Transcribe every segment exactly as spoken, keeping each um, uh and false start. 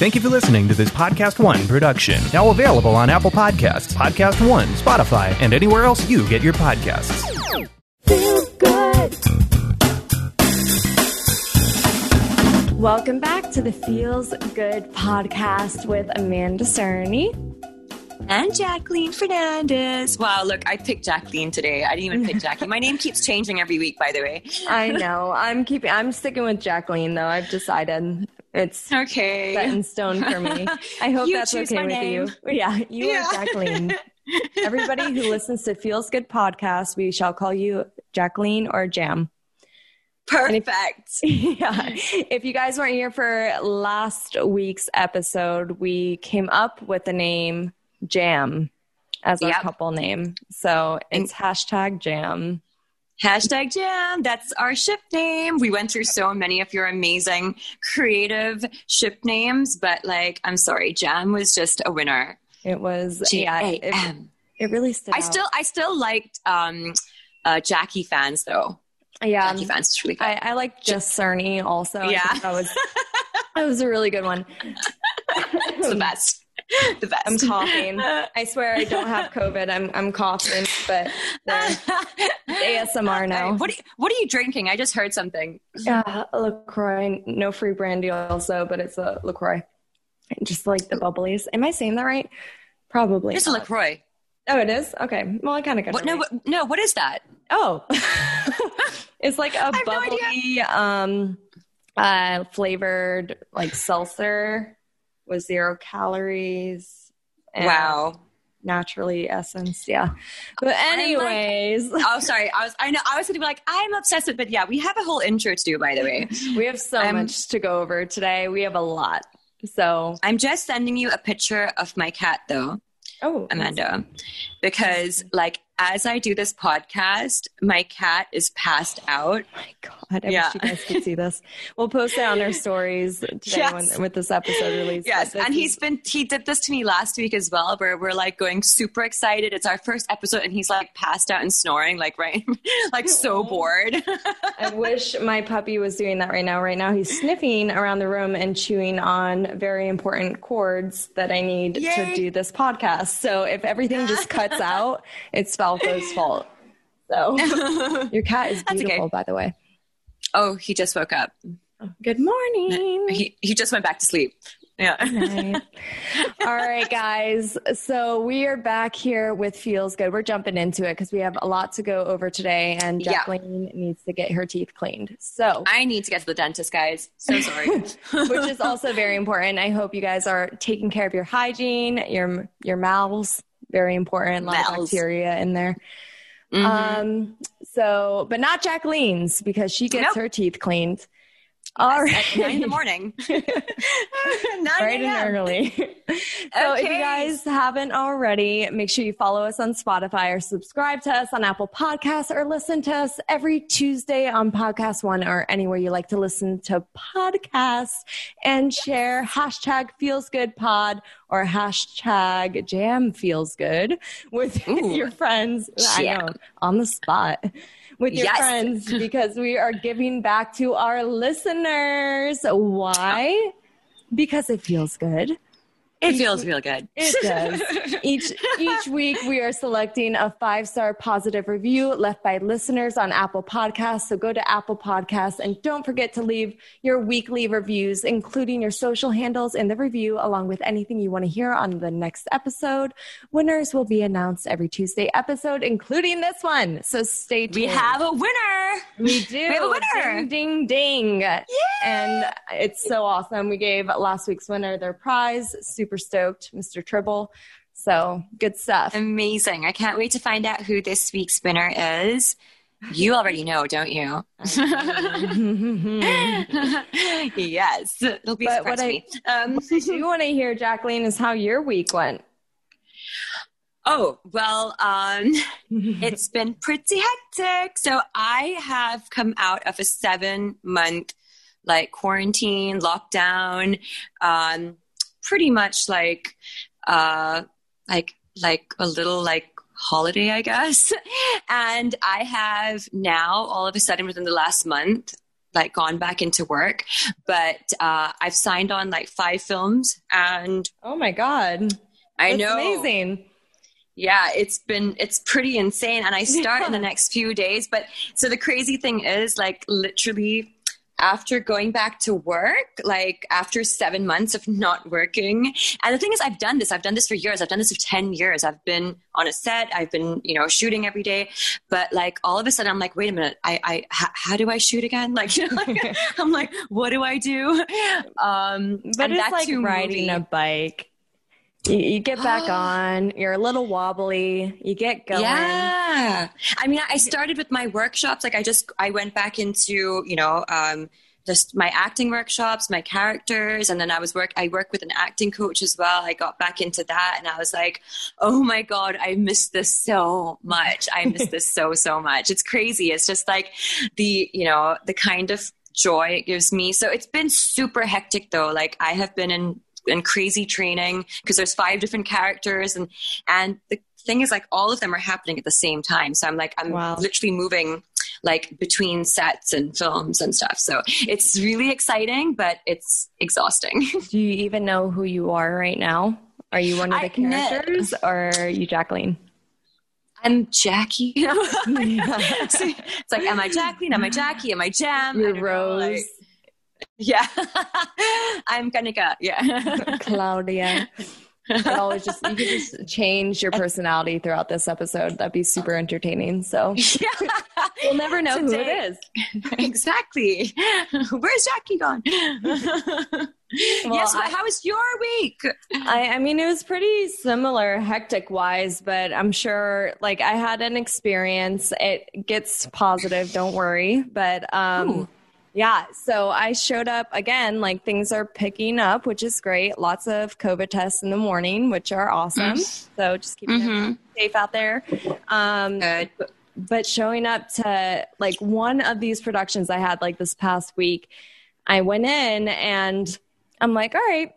Thank you for listening to this Podcast One production. Now available on Apple Podcasts, Podcast One, Spotify, and anywhere else you get your podcasts. Feel good. Welcome back to the Feels Good podcast with Amanda Cerny. And Jacqueline Fernandez. Wow, look, I picked Jacqueline today. I didn't even pick Jackie. My name keeps changing every week, by the way. I know. I'm keeping. I'm sticking with Jacqueline, though. I've decided it's okay. Set in stone for me. I hope that's okay with name. you. Yeah, you yeah. are Jacqueline. Everybody who listens to Feels Good Podcast, we shall call you Jacqueline or Jam. Perfect. If, yeah. If you guys weren't here for last week's episode, we came up with the name Jam as our yep. couple name. So it's hashtag Jam. Hashtag Jam. That's our ship name. We went through so many of your amazing creative ship names, but like, I'm sorry, Jam was just a winner. It was J A M. Yeah, it, it really stood I out. still, I still liked um, uh, Jackie fans though. Yeah. Jackie fans is really good. I, I like just Cerny also. Yeah. I that, was, that was a really good one. It's the best. The best. I'm coughing. I swear I don't have COVID. I'm I'm coughing, but A S M R now. What are you, what are you drinking? I just heard something. Yeah, uh, LaCroix. No free brandy also, but it's a LaCroix. Just like the bubblies. Am I saying that right? Probably. It's a LaCroix. Oh, it is? Okay. Well, I kind of got what, it no, right. what, no, what is that? Oh. It's like a bubbly no um, uh, flavored like seltzer. Was zero calories. And wow. Naturally essence. Yeah. But anyways. Like, oh, sorry. I was, I know I was going to be like, I'm obsessed with, but yeah, we have a whole intro to do, by the way. We have so um, much to go over today. We have a lot. So I'm just sending you a picture of my cat though. Oh, Amanda, because like, as I do this podcast, my cat is passed out. Oh my God. I yeah. wish you guys could see this. We'll post it on our stories today yes. when, with this episode release. Yes. And he's been, he did this to me last week as well, where we're like going super excited. It's our first episode and he's like passed out and snoring, like, right. Like so bored. I wish my puppy was doing that right now. Right now he's sniffing around the room and chewing on very important cords that I need Yay. to do this podcast. So if everything just cuts out, it's fine. Falco's fault. So your cat is beautiful, okay. by the way. Oh, he just woke up. Oh, good morning. He he just went back to sleep. Yeah. Nice. All right, guys. So we are back here with Feels Good. We're jumping into it because we have a lot to go over today, and Jacqueline yeah. needs to get her teeth cleaned. So I need to get to the dentist, guys. So sorry. Which is also very important. I hope you guys are taking care of your hygiene, your your mouths. Very important, a lot Bells. of bacteria in there. Mm-hmm. Um, so, but not Jacqueline's because she gets nope. her teeth cleaned. All yes, right. At nine in the morning. Right and early. So okay. if you guys haven't already, make sure you follow us on Spotify or subscribe to us on Apple Podcasts or listen to us every Tuesday on Podcast One or anywhere you like to listen to podcasts and share hashtag FeelsGoodPod or hashtag JamFeelsGood with Ooh. your friends. Yeah. I know, on the spot. With your yes. friends, because we are giving back to our listeners. Why? Because it feels good. It each, feels real good. It does. Each each week we are selecting a five-star positive review left by listeners on Apple Podcasts. So go to Apple Podcasts and don't forget to leave your weekly reviews, including your social handles in the review, along with anything you want to hear on the next episode. Winners will be announced every Tuesday episode, including this one. So stay tuned. We have a winner. We do. We have a winner. Ding, ding, ding. Yay! And it's so awesome. We gave last week's winner their prize. Super Super stoked, Mister Tribble. So good stuff. Amazing. I can't wait to find out who this week's winner is. You already know, don't you? Yes. It'll be but what me. I, um, what I do want to hear, Jacqueline, is how your week went. Oh, well, um, it's been pretty hectic. So I have come out of a seven-month like quarantine, lockdown, um, pretty much like, uh, like, like a little like holiday, I guess. And I have now all of a sudden within the last month, like gone back into work, but uh, I've signed on like five films and oh my God, I That's know. Amazing. Yeah, it's been, it's pretty insane. And I start yeah. in the next few days, but so the crazy thing is like literally after going back to work, like after seven months of not working. And the thing is, I've done this, I've done this for years. I've done this for ten years. I've been on a set. I've been, you know, shooting every day, but like all of a sudden I'm like, wait a minute, I, I, h- how do I shoot again? Like, you know, like I'm like, what do I do? Um, but it's like riding movie. a bike. You, you get back on, you're a little wobbly, you get going. Yeah. I mean, I started with my workshops. Like I just, I went back into, you know, um, just my acting workshops, my characters. And then I was work, I worked with an acting coach as well. I got back into that and I was like, oh my God, I miss this so much. I miss this so, so much. It's crazy. It's just like the, you know, the kind of joy it gives me. So it's been super hectic though. Like I have been in, and crazy training because there's five different characters and and the thing is like all of them are happening at the same time, so I'm like I'm wow. literally moving like between sets and films and stuff, so it's really exciting but it's exhausting. Do you even know who you are right now? Are you one of the I characters admit. Or are you Jacqueline? I'm Jackie. You know? So it's like, am I Jacqueline? Am I Jackie? Am I Jam? You're Rose. Know, like, yeah. I'm Kanika. Yeah. Claudia. Always just, you can just change your personality throughout this episode. That'd be super entertaining. So yeah. We'll never know Today. who it is. Exactly. Where's Jackie gone? Well, yes. I, how was your week? I, I mean, it was pretty similar hectic wise, but I'm sure like I had an experience. It gets positive. Don't worry. But, um, Ooh. Yeah. So I showed up again, like things are picking up, which is great. Lots of COVID tests in the morning, which are awesome. Mm-hmm. So just keeping mm-hmm. safe out there. Um, Good. But showing up to like one of these productions I had like this past week, I went in and I'm like, all right,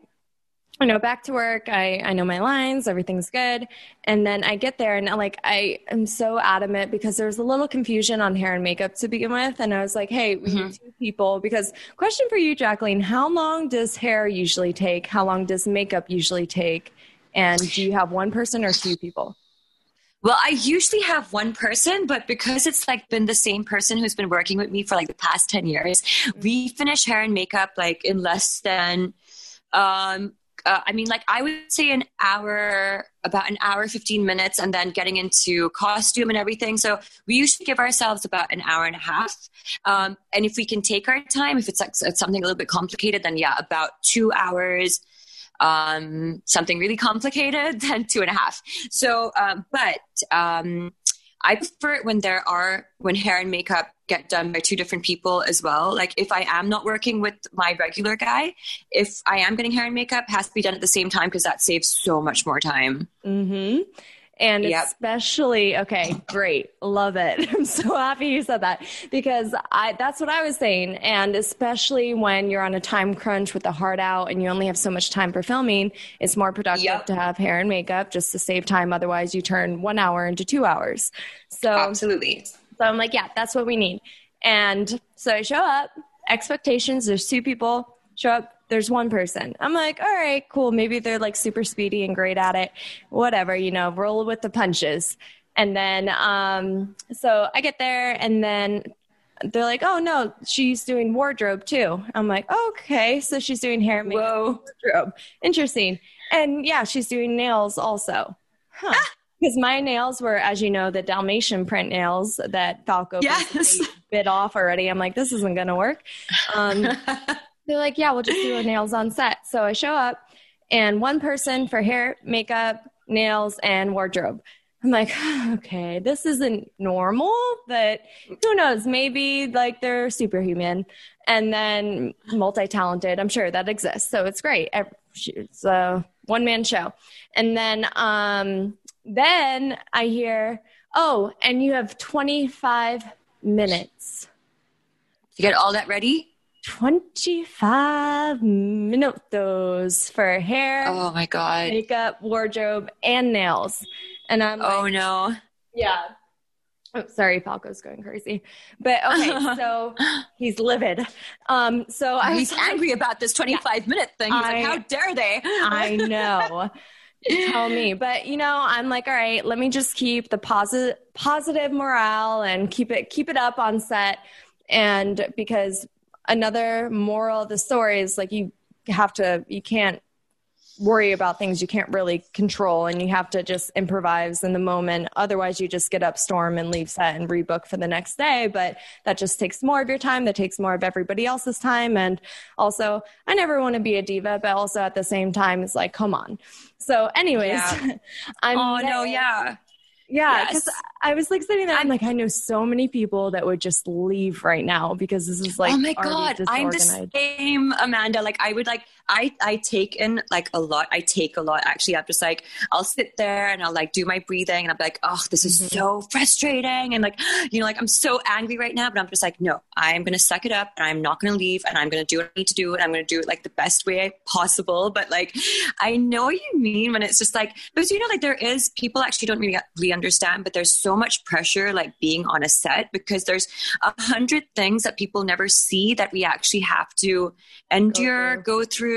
you know, back to work. I, I know my lines, everything's good. And then I get there and I'm like, I am so adamant because there was a little confusion on hair and makeup to begin with. And I was like, hey, we mm-hmm. need two people because question for you, Jacqueline, how long does hair usually take? How long does makeup usually take? And do you have one person or two people? Well, I usually have one person, but because it's like been the same person who's been working with me for like the past ten years, mm-hmm. we finish hair and makeup like in less than, um, Uh, I mean, like I would say an hour, about an hour, fifteen minutes, and then getting into costume and everything. So we usually give ourselves about an hour and a half. Um, and if we can take our time, if it's like it's something a little bit complicated, then yeah, about two hours, um, something really complicated, then two and a half. So, um, but, um, I prefer it when there are, when hair and makeup get done by two different people as well. Like if I am not working with my regular guy, if I am getting hair and makeup, it has to be done at the same time because that saves so much more time. Mm-hmm. And yep. especially, okay, great. Love it. I'm so happy you said that because I, that's what I was saying. And especially when you're on a time crunch with the heart out and you only have so much time for filming, it's more productive yep. to have hair and makeup just to save time. Otherwise you turn one hour into two hours. So absolutely. So I'm like, yeah, that's what we need. And so I show up, expectations, there's two people, show up, there's one person. I'm like, all right, cool. Maybe they're like super speedy and great at it, whatever, you know, roll with the punches. And then, um, so I get there and then they're like, oh no, she's doing wardrobe too. I'm like, okay. So she's doing hair, makeup, Whoa. wardrobe. Interesting. And yeah, she's doing nails also. Huh. Ah! Because my nails were, as you know, the Dalmatian print nails that Falco yes. bit off already. I'm like, this isn't going to work. Um, they're like, yeah, we'll just do our nails on set. So I show up and one person for hair, makeup, nails, and wardrobe. I'm like, okay, this isn't normal, but who knows? Maybe like they're superhuman and then multi-talented. I'm sure that exists. So it's great. It's a one-man show. And then, um, Then I hear, oh, and you have twenty-five minutes. You get all that ready? twenty-five minutos for hair, oh my God, makeup, wardrobe, and nails. And I'm oh like, no. Yeah. Oh, sorry, Falco's going crazy. But okay, so he's livid. Um, so I he's angry about this twenty-five minute thing. He's I, like, how dare they? I know. Tell me. But you know, I'm like, all right, let me just keep the positive positive morale and keep it keep it up on set. And because another moral of the story is like you have to you can't worry about things you can't really control, and you have to just improvise in the moment. Otherwise you just get up storm and leave set and rebook for the next day. But that just takes more of your time. That takes more of everybody else's time. And also I never want to be a diva, but also at the same time, it's like, come on. So anyways, yeah. I'm Oh there. no. Yeah. Yeah. Yes. Cause I was like sitting there. I'm like, I know so many people that would just leave right now because this is like, oh my God, I'm the same, Amanda. Like I would like, I, I take in like a lot. I take a lot actually. I'm just like, I'll sit there and I'll like do my breathing and I'm like, oh, this is mm-hmm. so frustrating. And like, you know, like I'm so angry right now, but I'm just like, no, I'm going to suck it up and I'm not going to leave and I'm going to do what I need to do. And I'm going to do it like the best way possible. But like, I know what you mean when it's just like, because you know, like there is people actually don't really, really understand, but there's so much pressure like being on a set because there's a hundred things that people never see that we actually have to endure, go through. go through.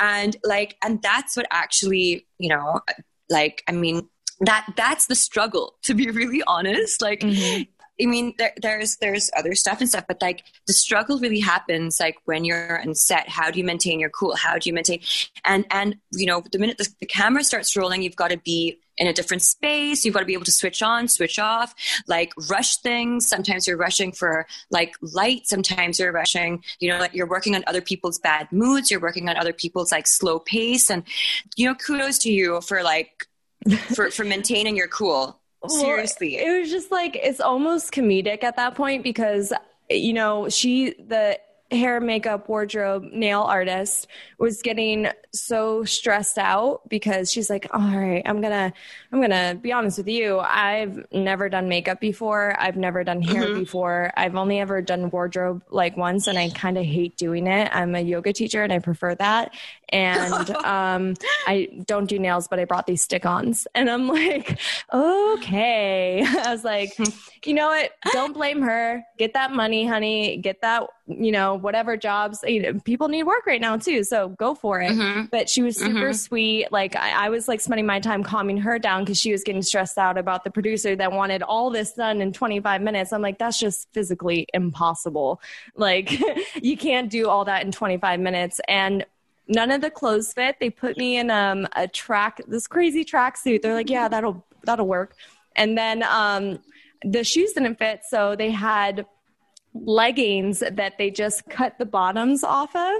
And like, and that's what actually, you know, like, I mean, that that's the struggle, to be really honest. Like, mm-hmm. I mean, there, there's, there's other stuff and stuff, but like the struggle really happens, like when you're on set, how do you maintain your cool? How do you maintain? And, and, you know, the minute the, the camera starts rolling, you've got to be in a different space. You've got to be able to switch on, switch off, like rush things. Sometimes you're rushing for like light. Sometimes you're rushing, you know, like you're working on other people's bad moods. You're working on other people's like slow pace. And, you know, kudos to you for like, for, for maintaining your cool. Seriously. Well, it was just like, it's almost comedic at that point because, you know, she, the hair, makeup, wardrobe, nail artist was getting so stressed out because she's like, all right, I'm going to, I'm going to be honest with you. I've never done makeup before. I've never done hair mm-hmm. before. I've only ever done wardrobe like once. And I kind of hate doing it. I'm a yoga teacher and I prefer that. And, um, I don't do nails, but I brought these stick-ons and I'm like, okay. I was like, you know what? Don't blame her. Get that money, honey. Get that, you know, whatever jobs, you know, people need work right now too. So go for it. Mm-hmm. But she was super mm-hmm. sweet. Like I, I was like spending my time calming her down because she was getting stressed out about the producer that wanted all this done in twenty-five minutes. I'm like, that's just physically impossible. Like you can't do all that in twenty-five minutes. And none of the clothes fit. They put me in um, a track, this crazy tracksuit. They're like, yeah, that'll, that'll work. And then um, the shoes didn't fit. So they had leggings that they just cut the bottoms off of.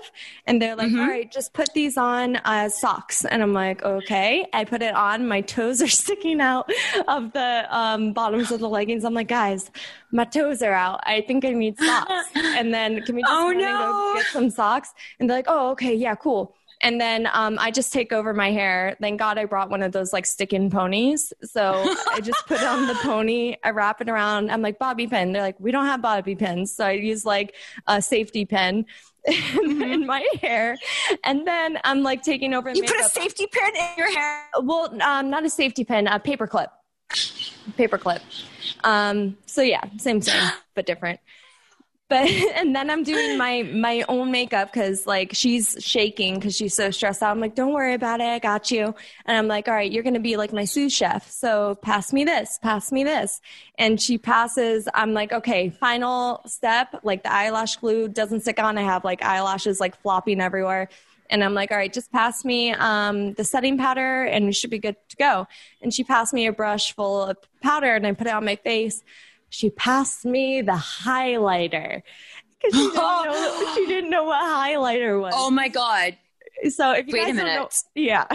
And they're like, mm-hmm. all right, just put these on as socks. And I'm like, okay. I put it on. My toes are sticking out of the um, bottoms of the leggings. I'm like, guys, my toes are out. I think I need socks. And then can we just oh, no. go get some socks? And they're like, oh, okay. Yeah, cool. And then um, I just take over my hair. Thank God I brought one of those like stick-in ponies. So I just put on the pony. I wrap it around. I'm like, bobby pin. They're like, we don't have bobby pins. So I use like a safety pin mm-hmm. in my hair. And then I'm like taking over you makeup. Put a safety pin in your hair? Well, um, not a safety pin, a paper clip. Paper clip. Um, so yeah, same thing, but different. But, and then I'm doing my, my own makeup because like she's shaking because she's so stressed out. I'm like, don't worry about it. I got you. And I'm like, all right, you're going to be like my sous chef. So pass me this, pass me this. And she passes. I'm like, okay, final step. Like the eyelash glue doesn't stick on. I have like eyelashes like flopping everywhere. And I'm like, all right, just pass me um, the setting powder and we should be good to go. And she passed me a brush full of powder and I put it on my face. She passed me the highlighter because she, oh. she didn't know what highlighter was. Oh, my God. So if you Wait guys a minute. Don't know, yeah.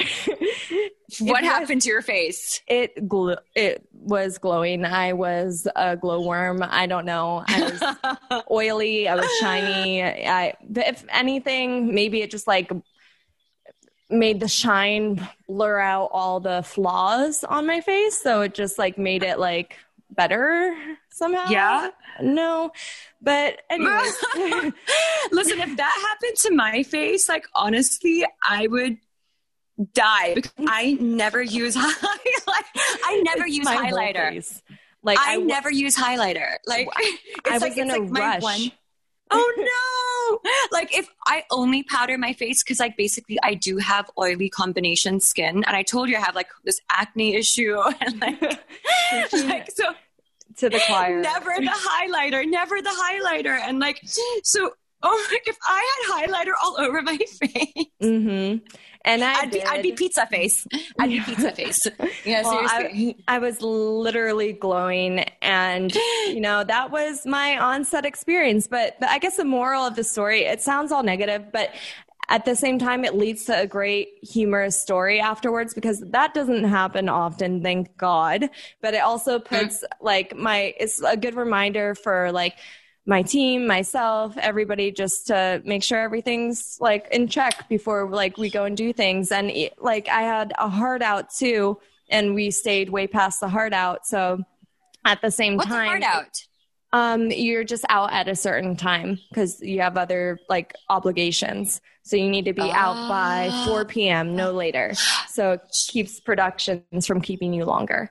What happened to your face? It gl- it was glowing. I was a glowworm. I don't know. I was oily. I was shiny. I, if anything, maybe it just like made the shine blur out all the flaws on my face. So it just like made it like better somehow. Yeah. No. But anyways. Listen, if that happened to my face, like honestly, I would die because I never use highlight. I never it's use highlighter. Like I, I w- never use highlighter. Like it's I was like, in it's a like rush. My one. Oh no! Like if I only powder my face because like basically I do have oily combination skin, and I told you I have like this acne issue and like, like so to the choir. Never the highlighter, never the highlighter, and like so. Oh, like if I had highlighter all over my face, mm-hmm. and I I'd be, I'd be pizza face. I'd be pizza face. Yeah, well, seriously. I, I was literally glowing, and you know that was my onset experience. But, but I guess the moral of the story, it sounds all negative, but at the same time, it leads to a great humorous story afterwards because that doesn't happen often, thank God. But it also puts mm-hmm. like my. It's a good reminder for like. My team, myself, everybody, just to make sure everything's like in check before like we go and do things. And like I had a hard out too, and we stayed way past the hard out. So at the same What's time, a hard out? Um, you're just out at a certain time because you have other like obligations. So you need to be uh, out by four p.m. no later. So it keeps productions from keeping you longer.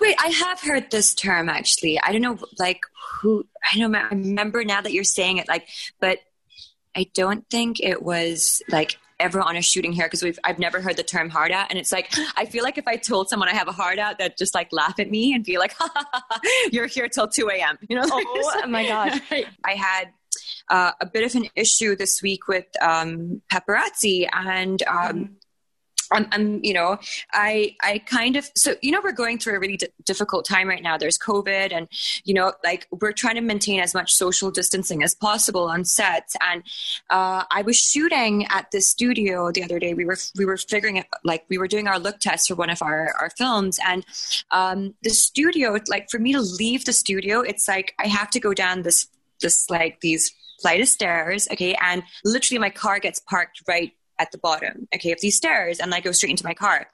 Wait, I have heard this term actually. I don't know, like who. I don't remember now that you're saying it. Like, but I don't think it was like ever on a shooting here because we've. I've never heard the term hard out, and it's like I feel like if I told someone I have a hard out, they'd just like laugh at me and be like, ha, ha, ha, ha, "You're here till two a.m." You know? Like, oh, oh my gosh! I had uh, a bit of an issue this week with um, paparazzi and. Um, I'm, I'm, you know, I, I kind of, so, you know, we're going through a really d- difficult time right now. There's COVID and, you know, like we're trying to maintain as much social distancing as possible on sets. And, uh, I was shooting at this studio the other day. We were, we were figuring it, like we were doing our look test for one of our, our films and, um, the studio, like for me to leave the studio, it's like, I have to go down this, this, like these flight of stairs. Okay. And literally my car gets parked right at the bottom, okay, of these stairs, and I go straight into my car.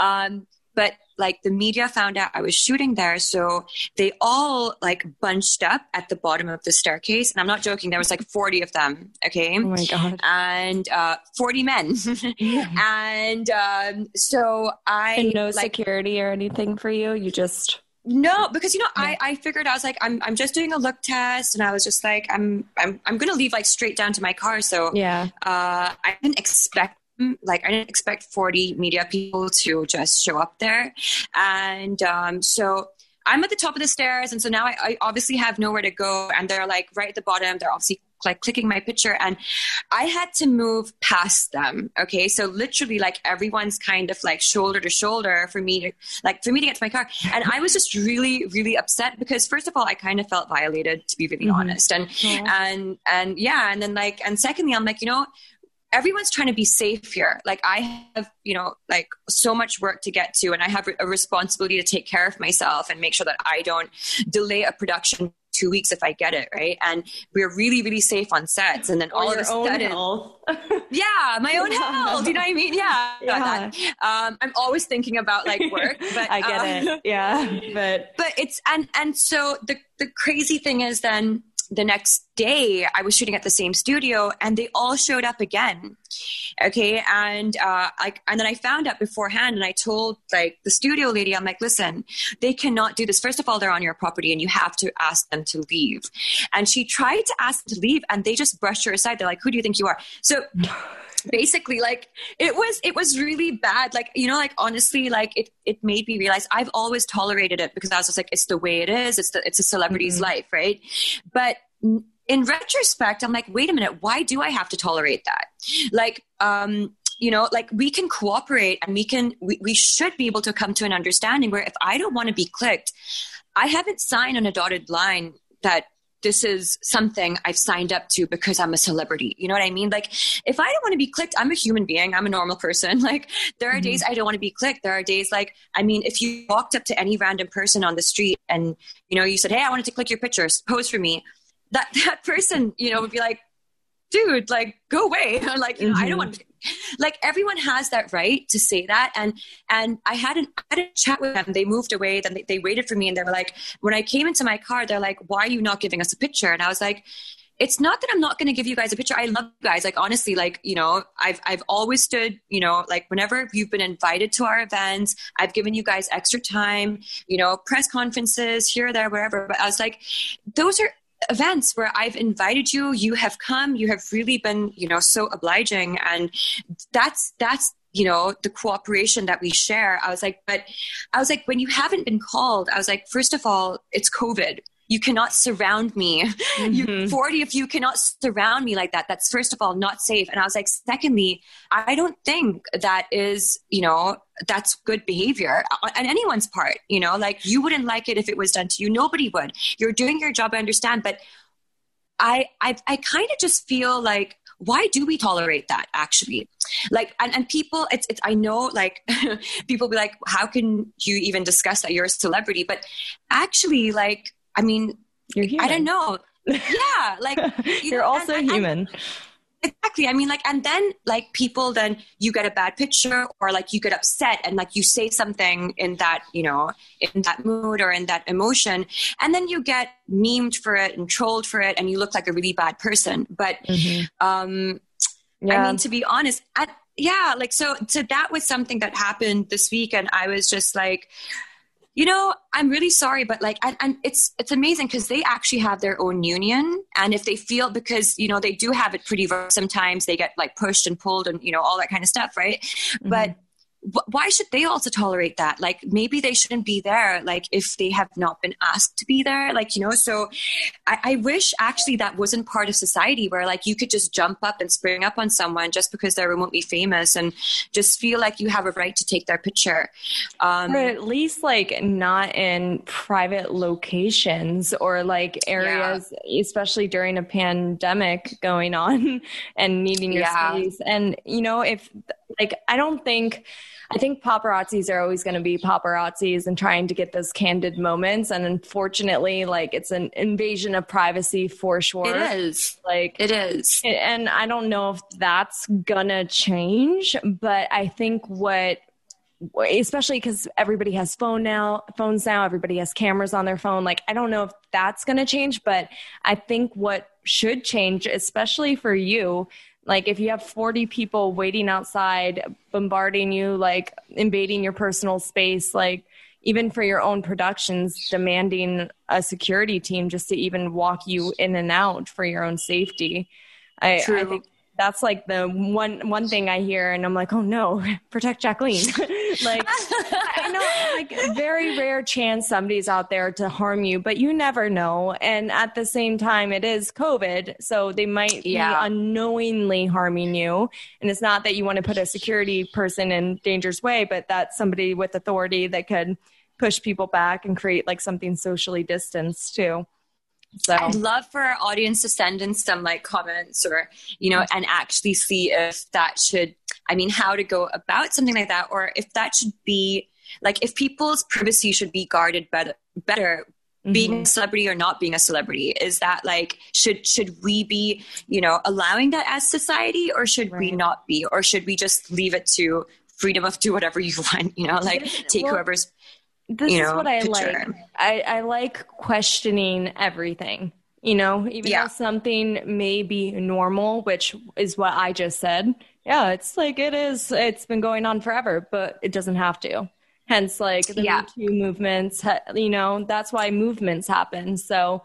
Um, but like the media found out I was shooting there, so they all like bunched up at the bottom of the staircase, and I'm not joking. There was like forty of them, okay? Oh my god! And uh, forty men, yeah. and um, so I and no like, security or anything for you. You just. No, because, you know, I, I figured I was like, I'm I'm just doing a look test. And I was just like, I'm I'm I'm going to leave like straight down to my car. So yeah, uh, I didn't expect like I didn't expect forty media people to just show up there. And um, so I'm at the top of the stairs. And so now I, I obviously have nowhere to go. And they're like right at the bottom. They're obviously like clicking my picture. And I had to move past them. Okay. So literally like everyone's kind of like shoulder to shoulder for me to like for me to get to my car. And I was just really, really upset because first of all, I kind of felt violated to be really mm-hmm. honest. And, yeah. and, and yeah. And then like, and secondly, I'm like, you know, everyone's trying to be safe here. Like I have, you know, like so much work to get to, and I have a responsibility to take care of myself and make sure that I don't delay a production two weeks if I get it. Right. And we're really, really safe on sets. And then all of a sudden, yeah, my own health. You know what I mean? Yeah. yeah. Um, I'm always thinking about like work, but I get um, it. Yeah. But, but it's, and, and so the, the crazy thing is then the next day I was shooting at the same studio and they all showed up again. Okay. And, uh, I, and then I found out beforehand and I told like the studio lady, I'm like, listen, they cannot do this. First of all, they're on your property and you have to ask them to leave. And she tried to ask them to leave and they just brushed her aside. They're like, who do you think you are? So basically like it was, it was really bad. Like, you know, like honestly, like it, it made me realize I've always tolerated it because I was just like, it's the way it is. It's the, it's a celebrity's mm-hmm. life. Right. But in retrospect, I'm like, wait a minute, why do I have to tolerate that? Like, um, you know, like we can cooperate and we can, we, we should be able to come to an understanding where if I don't want to be clicked, I haven't signed on a dotted line that this is something I've signed up to because I'm a celebrity. You know what I mean? Like if I don't want to be clicked, I'm a human being. I'm a normal person. Like there are mm-hmm. days I don't want to be clicked. There are days like, I mean, if you walked up to any random person on the street and, you know, you said, hey, I wanted to click your pictures, pose for me. That, that person, you know, would be like, dude, like go away. Like, you know, mm-hmm. I don't want to, like everyone has that right to say that. And, and I had an, I had a chat with them. They moved away. Then they, they waited for me. And they were like, when I came into my car, they're like, why are you not giving us a picture? And I was like, it's not that I'm not going to give you guys a picture. I love you guys. Like, honestly, like, you know, I've, I've always stood, you know, like whenever you've been invited to our events, I've given you guys extra time, you know, press conferences here, there, wherever. But I was like, those are events where I've invited you, you have come, you have really been, you know, so obliging. And that's, that's, you know, the cooperation that we share. I was like, but I was like, when you haven't been called, I was like, first of all, it's COVID. You cannot surround me. Mm-hmm. You, forty of you cannot surround me like that. That's first of all, not safe. And I was like, secondly, I don't think that is, you know, that's good behavior on anyone's part. You know, like you wouldn't like it if it was done to you. Nobody would. You're doing your job, I understand. But I, I, I kind of just feel like, why do we tolerate that actually? Like, and, and people, it's, it's, I know like people be like, how can you even discuss that you're a celebrity? But actually, like, I mean, you're human. I don't know. Yeah. Like you you're know, also and, human. And, exactly. I mean, like, and then like people, then you get a bad picture or like you get upset and like you say something in that, you know, in that mood or in that emotion. And then you get memed for it and trolled for it. And you look like a really bad person. But, mm-hmm. um, yeah. I mean, to be honest, I, yeah. Like, so, so that was something that happened this week. And I was just like, you know, I'm really sorry, but like, and, and it's, it's amazing because they actually have their own union. And if they feel, because, you know, they do have it pretty rough. Sometimes they get like pushed and pulled and, you know, all that kind of stuff. Right. Mm-hmm. But w- why should they also tolerate that? Like, maybe they shouldn't be there. Like if they have not been asked to be there, like, you know, so I, I wish actually that wasn't part of society where like you could just jump up and spring up on someone just because they're remotely famous and just feel like you have a right to take their picture. Um, or at least like not in private locations or like areas, yeah. especially during a pandemic going on and needing your yeah. space. And, you know, if like, I don't think, I think paparazzis are always going to be paparazzis and trying to get those candid moments. And unfortunately, like it's an invasion of privacy for sure. It is. Like it is. And I don't know if that's gonna change, but I think what, especially because everybody has phone now, phones now, everybody has cameras on their phone. Like, I don't know if that's going to change, but I think what should change, especially for you, like if you have forty people waiting outside, bombarding you, like invading your personal space, like even for your own productions, demanding a security team just to even walk you in and out for your own safety. I, True. I think that's like the one, one thing I hear and I'm like, oh no, protect Jacqueline. Like, I know, like very rare chance somebody's out there to harm you, but you never know. And at the same time, it is COVID. So they might yeah. be unknowingly harming you. And it's not that you want to put a security person in danger's way, but that's somebody with authority that could push people back and create like something socially distanced too. So. I'd love for our audience to send in some like comments or, you know, and actually see if that should, I mean, how to go about something like that, or if that should be like, if people's privacy should be guarded better, better mm-hmm. being a celebrity or not being a celebrity. Is that like, should, should we be, you know, allowing that as society, or should right. we not be, or should we just leave it to freedom of do whatever you want, you know, like take well, whoever's. This you know, is what I picture. like. I, I like questioning everything, you know, even yeah. though something may be normal, which is what I just said. Yeah, it's like it is. It's been going on forever, but it doesn't have to. Hence, like the yeah. Me Too movements, you know, that's why movements happen. So,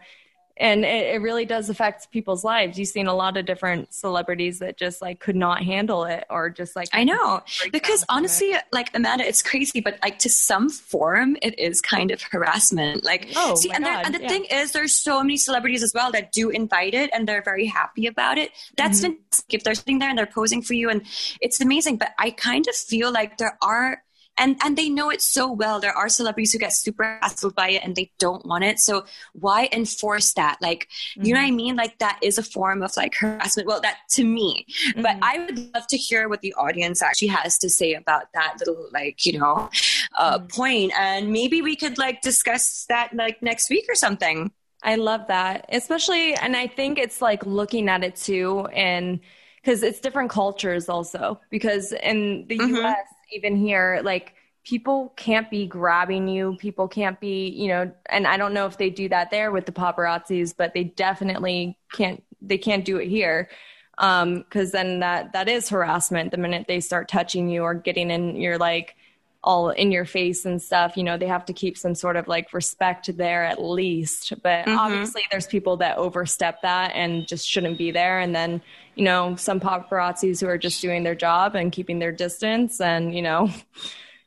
and it, it really does affect people's lives. You've seen a lot of different celebrities that just like could not handle it or just like, I know, because honestly, it. like Amanda, it's crazy, but like to some form, it is kind of harassment. Like, oh, see, and, there, and the yeah. thing is, there's so many celebrities as well that do invite it and they're very happy about it. That's mm-hmm. fantastic. If they're sitting there and they're posing for you and it's amazing, but I kind of feel like there are, And and they know it so well. There are celebrities who get super hassled by it and they don't want it. So why enforce that? Like, mm-hmm. you know what I mean? Like that is a form of like harassment. Well, that to me, mm-hmm. but I would love to hear what the audience actually has to say about that little, like, you know, uh, mm-hmm. point. And maybe we could like discuss that like next week or something. I love that. Especially, and I think it's like looking at it too. And because it's different cultures also, because in the mm-hmm. U S, even here, like people can't be grabbing you. People can't be, you know, and I don't know if they do that there with the paparazzis, but they definitely can't they can't do it here. Um, cause then that, that is harassment. The minute they start touching you or getting in your, like, all in your face and stuff, you know, they have to keep some sort of like respect there at least. But mm-hmm. obviously there's people that overstep that and just shouldn't be there. And then, you know, some paparazzis who are just doing their job and keeping their distance and, you know,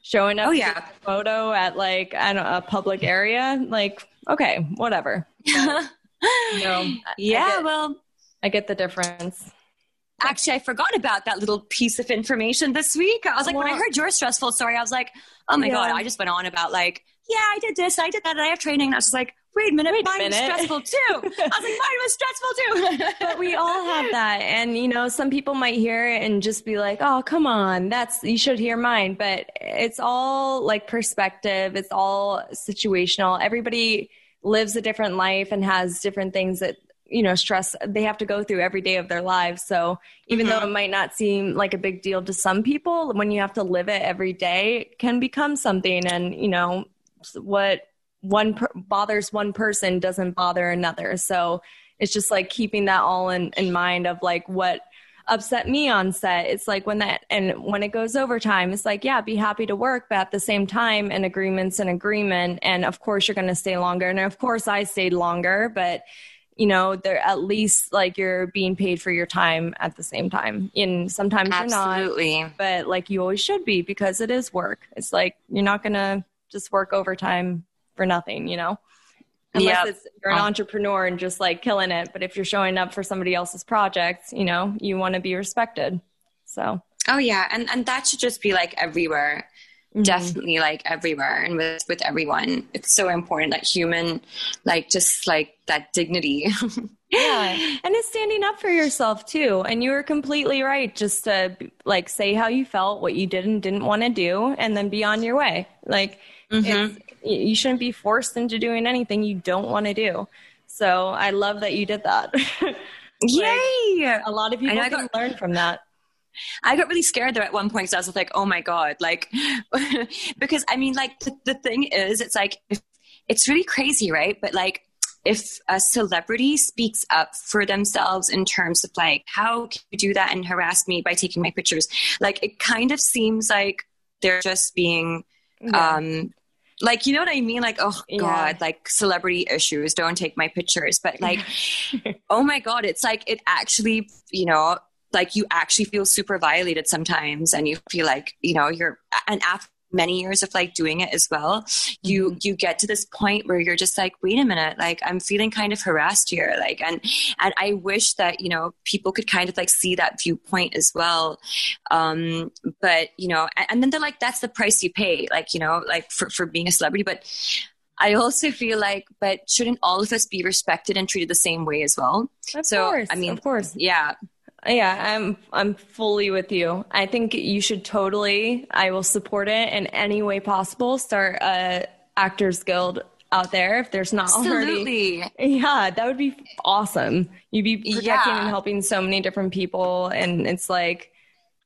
showing up oh, yeah. to a photo at like, I don't know, a public area, like, okay, whatever. But, you know, yeah. I get, well, I get the difference. Actually, I forgot about that little piece of information this week. I was like, well, when I heard your stressful story, I was like, oh my yeah. God, I just went on about like, yeah, I did this, I did that, and I have training. And I was just like, wait a minute, wait mine a minute. was stressful too. I was like, mine was stressful too. But we all have that. And, you know, some people might hear it and just be like, oh, come on, that's, you should hear mine. But it's all like perspective. It's all situational. Everybody lives a different life and has different things that, you know, stress they have to go through every day of their lives. So even mm-hmm. though it might not seem like a big deal to some people, when you have to live it every day, it can become something. And, you know, what one per- bothers one person doesn't bother another. So it's just like keeping that all in, in mind of like what upset me on set. It's like when that, and when it goes overtime, it's like, yeah, be happy to work, but at the same time, an agreement's an agreement. And of course you're going to stay longer. And of course I stayed longer, but you know, they're at least like you're being paid for your time at the same time. And sometimes Absolutely. you're not, but like you always should be because it is work. It's like, you're not going to just work overtime for nothing, you know, unless yep. it's, you're an oh. entrepreneur and just like killing it. But if you're showing up for somebody else's projects, you know, you want to be respected. So, oh yeah. And, and that should just be like everywhere. Mm-hmm. Definitely like everywhere and with, with everyone. It's so important that human, like just like that dignity. Yeah. And it's standing up for yourself too. And you were completely right. Just to like say how you felt, what you did and didn't want to do, and then be on your way. Like mm-hmm. it's, you shouldn't be forced into doing anything you don't want to do. So I love that you did that. Like, yay. A lot of people I can got- learn from that. I got really scared though at one point because I was like, oh my God, like, because I mean, like the, the thing is, it's like, it's really crazy, right? But like, if a celebrity speaks up for themselves in terms of like, how can you do that and harass me by taking my pictures? Like, it kind of seems like they're just being, yeah. um, like, you know what I mean? Like, oh God, yeah. like celebrity issues, don't take my pictures. But like, oh my God, it's like, it actually, you know, like you actually feel super violated sometimes and you feel like, you know, you're, and after many years of like doing it as well, mm-hmm. you, you get to this point where you're just like, wait a minute, like I'm feeling kind of harassed here. Like, and, and I wish that, you know, people could kind of like see that viewpoint as well. Um, but you know, and, and then they're like, that's the price you pay, like, you know, like for, for being a celebrity, but I also feel like, but shouldn't all of us be respected and treated the same way as well? Of so, course, I mean, of course. Yeah. Yeah, I'm I'm fully with you. I think you should totally, I will support it in any way possible, start a Actors Guild out there if there's not Absolutely. already. Yeah, that would be awesome. You'd be protecting yeah. and helping so many different people, and it's like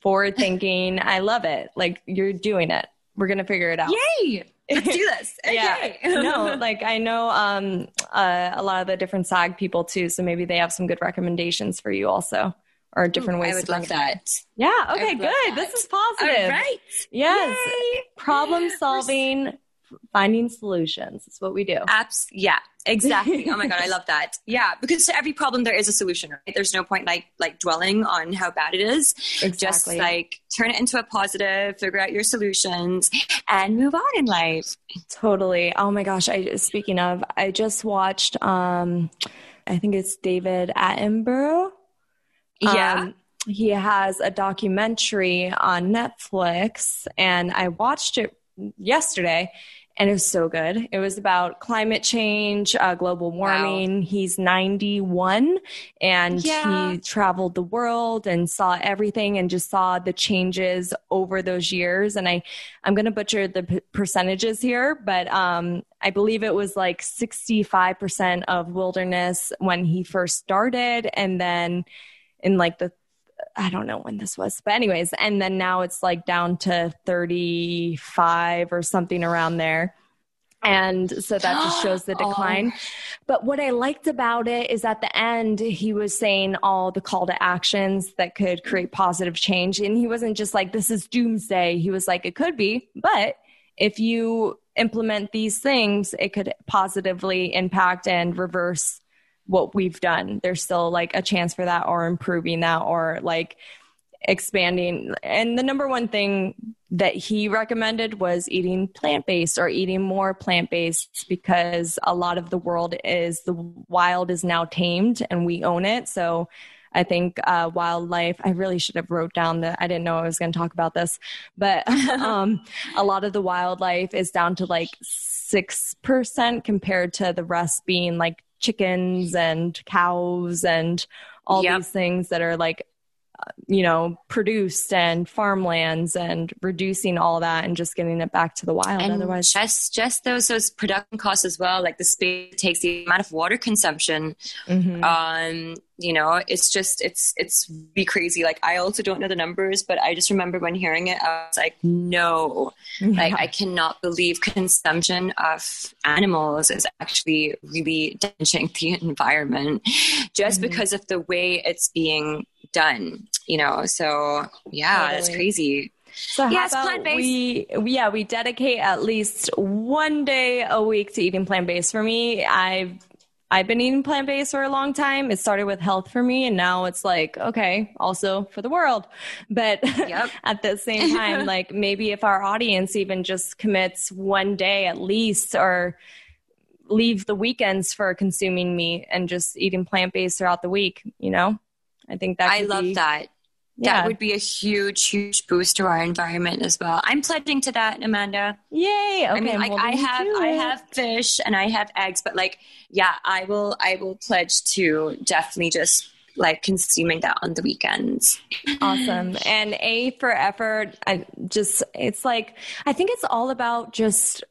forward thinking. I love it. Like you're doing it. We're going to figure it out. Yay! Let's do this. Okay. Yeah. No, like I know um, uh, a lot of the different SAG people too, so maybe they have some good recommendations for you also. Or different Ooh, ways I would to love that. It. Yeah. Okay, good. That. This is positive. All right. Yes. Yay. Problem solving, so- finding solutions. That's what we do. Abs- yeah, exactly. Oh my God. I love that. Yeah. Because to every problem, there is a solution, right? There's no point like, like dwelling on how bad it is. Exactly. Just like turn it into a positive, figure out your solutions and move on in life. Totally. Oh my gosh. I, speaking of, I just watched, um, I think it's David Attenborough. Yeah. Um, he has a documentary on Netflix and I watched it yesterday and it was so good. It was about climate change, uh, global warming. Wow. He's ninety-one and yeah. he traveled the world and saw everything and just saw the changes over those years. And I, I'm going to butcher the p- percentages here, but, um, I believe it was like sixty-five percent of wilderness when he first started. And then in like the, I don't know when this was, but anyways, and then now it's like down to thirty-five or something around there. And so that just shows the decline. Oh. But what I liked about it is at the end, he was saying all the call to actions that could create positive change. And he wasn't just like, this is doomsday. He was like, it could be, but if you implement these things, it could positively impact and reverse what we've done. There's still like a chance for that, or improving that, or like expanding. And the number one thing that he recommended was eating plant-based, or eating more plant-based, because a lot of the world is, the wild is now tamed and we own it. So I think uh, wildlife, I really should have wrote down that, I didn't know I was going to talk about this, but um, a lot of the wildlife is down to like six percent compared to the rest being like chickens and cows and all yep. these things that are like, you know, produced, and farmlands, and reducing all that and just getting it back to the wild. And otherwise, just just those those production costs as well, like the space it takes, the amount of water consumption. Mm-hmm. Um, you know, it's just it's it's be crazy. Like, I also don't know the numbers, but I just remember when hearing it, I was like, no, yeah. like I cannot believe consumption of animals is actually really damaging the environment, just mm-hmm. because of the way it's being done, you know. So yeah, totally. That's crazy. So yes, how about we, yeah, we dedicate at least one day a week to eating plant-based. For me, I've, I've been eating plant-based for a long time. It started with health for me, and now it's like, okay, also for the world. But yep. at the same time, like maybe if our audience even just commits one day at least, or leave the weekends for consuming meat and just eating plant-based throughout the week, you know? I think that I love be, that. Yeah. That would be a huge, huge boost to our environment as well. I'm pledging to that, Amanda. Yay. Okay. I mean, like, well, I have I have fish and I have eggs, but like, yeah, I will I will pledge to definitely just like consuming that on the weekends. Awesome. And A for effort. I just it's like I think it's all about just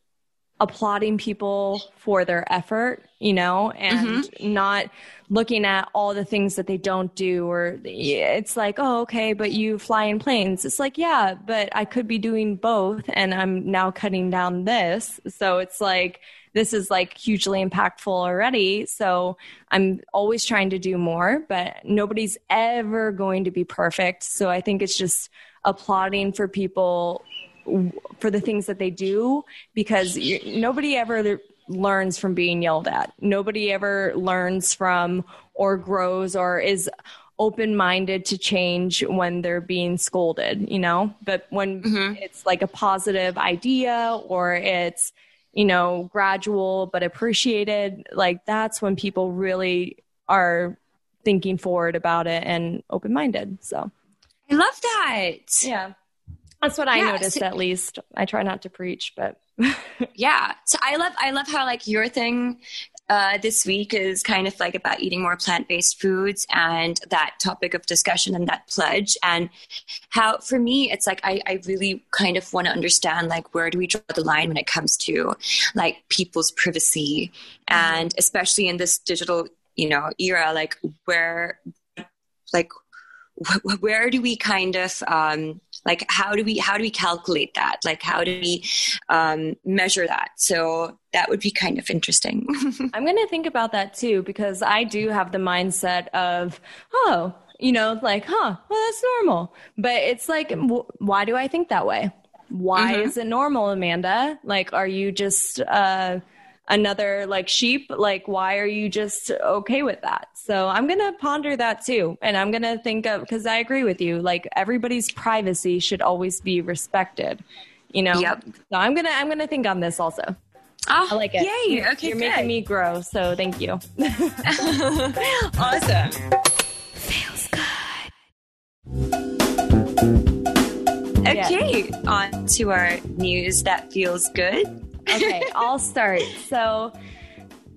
applauding people for their effort, you know, and mm-hmm. not looking at all the things that they don't do, or it's like, oh, okay, but you fly in planes. It's like, yeah, but I could be doing both, and I'm now cutting down this. So it's like, this is like hugely impactful already. So I'm always trying to do more, but nobody's ever going to be perfect. So I think it's just applauding for people for the things that they do, because you, nobody ever learns from being yelled at. Nobody ever learns from, or grows, or is open-minded to change when they're being scolded, you know, but when mm-hmm. it's like a positive idea, or it's, you know, gradual, but appreciated, like that's when people really are thinking forward about it and open-minded. So I love that. Yeah. That's what I yeah, noticed, so, at least. I try not to preach, but yeah. So I love, I love how like your thing uh, this week is kind of like about eating more plant-based foods, and that topic of discussion and that pledge, and how for me, it's like, I, I really kind of want to understand, like, where do we draw the line when it comes to like people's privacy, mm-hmm. and especially in this digital, you know, era, like where, like, where do we kind of, um, like, how do we, how do we calculate that? Like, how do we um, measure that? So that would be kind of interesting. I'm going to think about that too, because I do have the mindset of, oh, you know, like, huh, well, that's normal. But it's like, w- why do I think that way? Why mm-hmm. is it normal, Amanda? Like, are you just uh, another like sheep? Like, why are you just okay with that? So I'm going to ponder that too. And I'm going to think of, because I agree with you, like everybody's privacy should always be respected, you know? Yep. So I'm going to, I'm going to think on this also. Oh, I like it. Yay. You're, okay, you're making me grow. So thank you. Awesome. Feels good. Okay. Yeah. On to our news that feels good. Okay. I'll start. So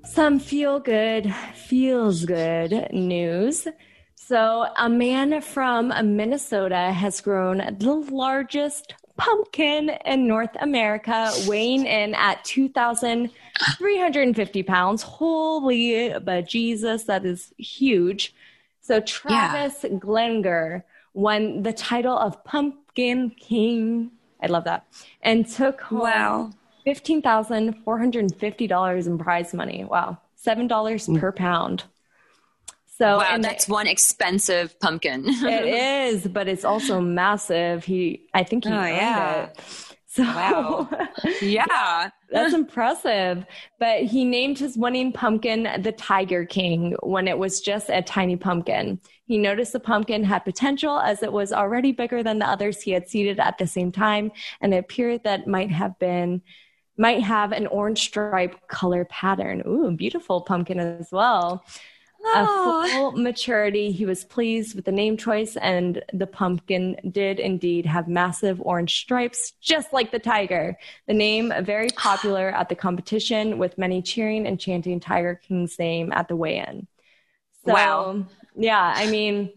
some feel good, feels good news. So a man from Minnesota has grown the largest pumpkin in North America, weighing in at two thousand three hundred fifty pounds. Holy bejesus, that is huge. So Travis yeah. Glenger won the title of Pumpkin King. I love that. And took home wow. fifteen thousand four hundred fifty dollars in prize money. Wow. seven dollars mm. per pound. So, wow, and that's I, one expensive pumpkin. It is, but it's also massive. He, I think he oh, earned yeah. it. So, wow. Yeah. That's impressive. But he named his winning pumpkin the Tiger King when it was just a tiny pumpkin. He noticed the pumpkin had potential as it was already bigger than the others he had seeded at the same time, and it appeared that might have been might have an orange stripe color pattern. Ooh, beautiful pumpkin as well. Oh. At full maturity, he was pleased with the name choice, and the pumpkin did indeed have massive orange stripes, just like the tiger. The name, very popular at the competition, with many cheering and chanting Tiger King's name at the weigh-in. So, wow. Yeah, I mean,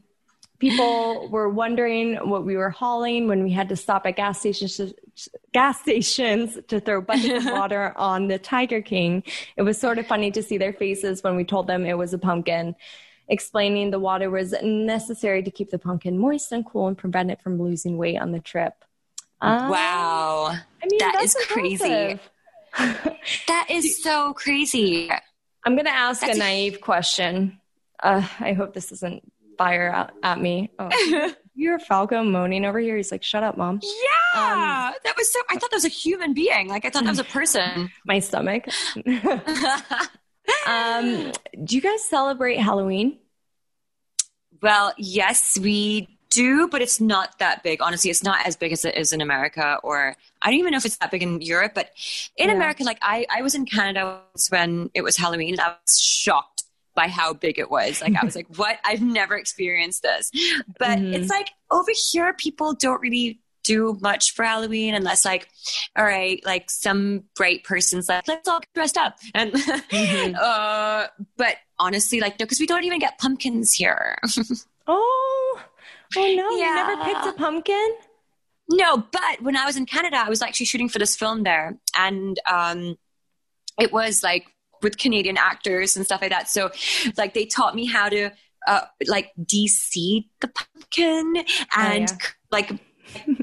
people were wondering what we were hauling when we had to stop at gas stations to, gas stations to throw buckets of water on the Tiger King. It was sort of funny to see their faces when we told them it was a pumpkin, explaining the water was necessary to keep the pumpkin moist and cool and prevent it from losing weight on the trip. Um, wow. I mean, that is crazy. That is so crazy. I'm going to ask That's a naive a- question. Uh, I hope this isn't fire out at me. Oh, you're Falco moaning over here. He's like, shut up, mom. Yeah. Um, that was so, I thought that was a human being. Like I thought that was a person. My stomach. um, do you guys celebrate Halloween? Well, yes, we do, but it's not that big. Honestly, it's not as big as it is in America, or I don't even know if it's that big in Europe, but in yeah. America, like I, I was in Canada when it was Halloween. I was shocked by how big it was. Like I was like, what? I've never experienced this. But mm-hmm. it's like over here, people don't really do much for Halloween unless like, all right, like some bright person's like, let's all get dressed up. And mm-hmm. uh, but honestly, like, no, because we don't even get pumpkins here. oh, oh no, yeah. You never picked a pumpkin? No, but when I was in Canada, I was actually shooting for this film there. And um, it was like, with Canadian actors and stuff like that. So like they taught me how to uh, like de-seed the pumpkin and oh, yeah. like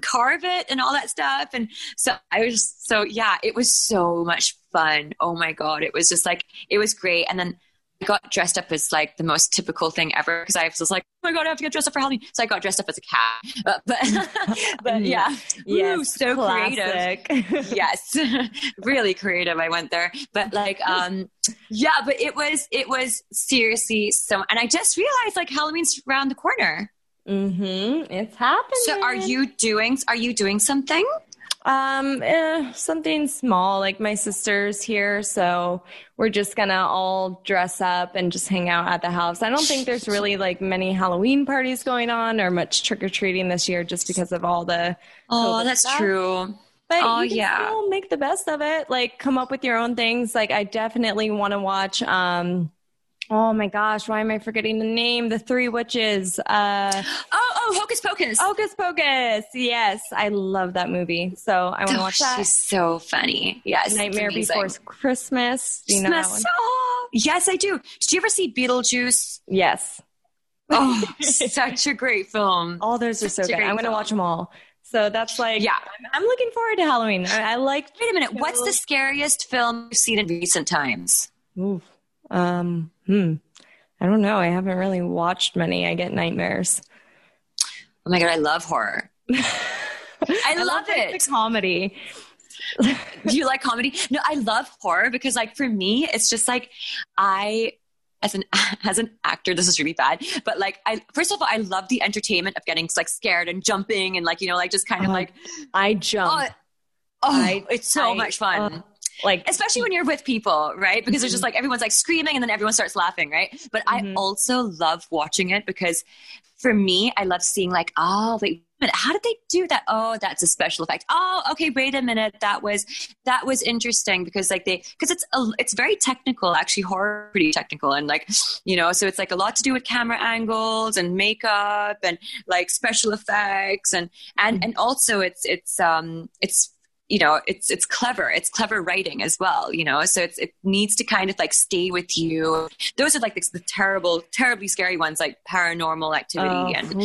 carve it and all that stuff. And so I was, so yeah, it was so much fun. Oh my God. It was just like, it was great. And then I got dressed up as like the most typical thing ever. Cause I was just like, oh my God, I have to get dressed up for Halloween. So I got dressed up as a cat, uh, but, but yeah, yes, ooh, so classic. Creative. Yes. Really creative. I went there, but like, um, yeah, but it was, it was seriously so, and I just realized like Halloween's around the corner. Mm-hmm. It's happening. So are you doing, are you doing something? Um, eh, something small, like my sister's here. So we're just going to all dress up and just hang out at the house. I don't think there's really like many Halloween parties going on or much trick-or-treating this year just because of all the Oh, COVID that's stuff. True. But oh, you can yeah. still make the best of it. Like come up with your own things. Like I definitely want to watch, um, oh my gosh, why am I forgetting the name? The Three Witches. Uh, oh, oh, Hocus Pocus. Hocus Pocus. Yes. I love that movie. So I want to oh, watch that. She's so funny. Yes. Nightmare Before Christmas. Do you know that one? Yes, I do. Did you ever see Beetlejuice? Yes. Oh, such a great film. All those are so good. I'm going to watch them all. So that's like, yeah. I'm, I'm looking forward to Halloween. I, I like. Wait a minute. Shows. What's the scariest film you've seen in recent times? Oof. Um, hmm. I don't know. I haven't really watched many. I get nightmares. Oh my God. I love horror. I, I love, love it. It's a comedy. Do you like comedy? No, I love horror because like for me, it's just like I, as an, as an actor, this is really bad, but like, I, first of all, I love the entertainment of getting like scared and jumping and like, you know, like just kind of oh, like, I jump. Oh, oh I, it's so I, much fun. Uh, Like, especially when you're with people, right? Because mm-hmm. there's just like, everyone's like screaming and then everyone starts laughing, right? But mm-hmm. I also love watching it because for me, I love seeing like, oh, wait, but how did they do that? Oh, that's a special effect. Oh, okay. Wait a minute. That was, that was interesting because like they, cause it's, a, it's very technical, actually horror, pretty technical. And like, you know, so it's like a lot to do with camera angles and makeup and like special effects. And, and, mm-hmm. and also it's, it's, um, it's, you know, it's, it's clever. It's clever writing as well, you know? So it's, it needs to kind of like stay with you. Those are like the, the terrible, terribly scary ones, like Paranormal Activity. Oh, and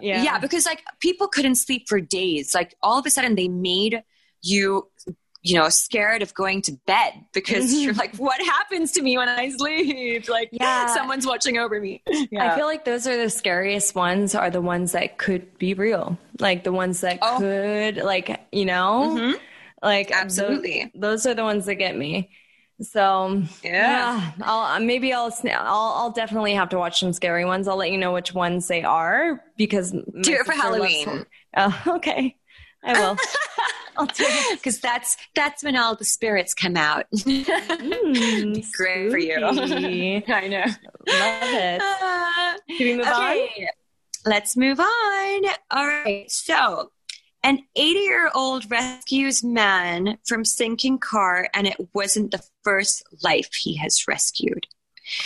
yeah. yeah, because like people couldn't sleep for days. Like all of a sudden they made you, you know, scared of going to bed because mm-hmm. you're like, what happens to me when I sleep? Like yeah. someone's watching over me. Yeah. I feel like those are the scariest ones, are the ones that could be real. Like the ones that oh. could, like, you know, mm-hmm. like absolutely. Those, those are the ones that get me. So yeah, yeah I'll, maybe I'll, I'll, I'll definitely have to watch some scary ones. I'll let you know which ones they are, because do it for Halloween. Oh, okay. I will. I'll do it. Cause that's, that's when all the spirits come out. mm, Great for you. I know. Love it. Uh, Can we move okay. on? Let's move on. All right. So an eighty-year-old rescues man from sinking car, and it wasn't the first life he has rescued.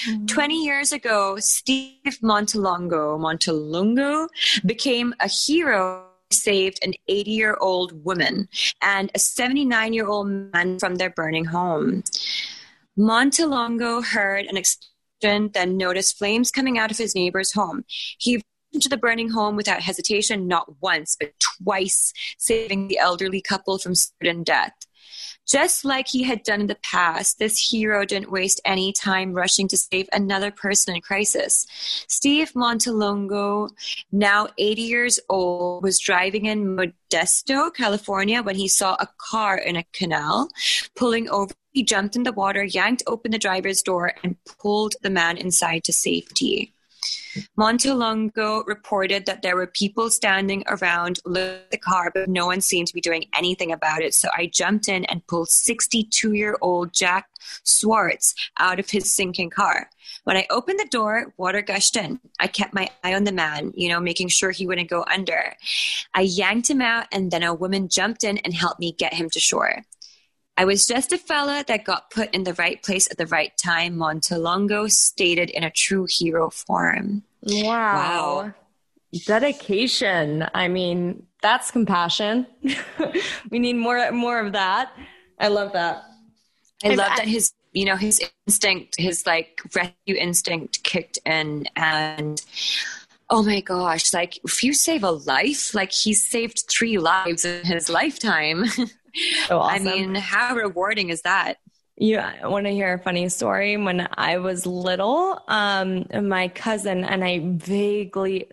Mm-hmm. twenty years ago, Steve Montelongo, Montelongo became a hero. Saved an eighty-year-old woman and a seventy-nine-year-old man from their burning home. Montelongo heard an explosion, then noticed flames coming out of his neighbor's home. He ran into the burning home without hesitation, not once, but twice, saving the elderly couple from certain death. Just like he had done in the past, this hero didn't waste any time rushing to save another person in crisis. Steve Montelongo, now eighty years old, was driving in Modesto, California, when he saw a car in a canal. Pulling over, he jumped in the water, yanked open the driver's door, and pulled the man inside to safety. Montelongo reported that there were people standing around the car, but no one seemed to be doing anything about it. So I jumped in and pulled sixty-two-year-old Jack Swartz out of his sinking car. When I opened the door, water gushed in. I kept my eye on the man, you know, making sure he wouldn't go under. I yanked him out, and then a woman jumped in and helped me get him to shore. I was just a fella that got put in the right place at the right time, Montelongo stated in a true hero form. Wow. Wow. Dedication. I mean, that's compassion. We need more more of that. I love that. I and love I- that his, you know, his instinct, his like rescue instinct kicked in, and oh my gosh, like if you save a life, like he saved three lives in his lifetime. So awesome. I mean, how rewarding is that? Yeah, I want to hear a funny story. When I was little, um, my cousin, and I vaguely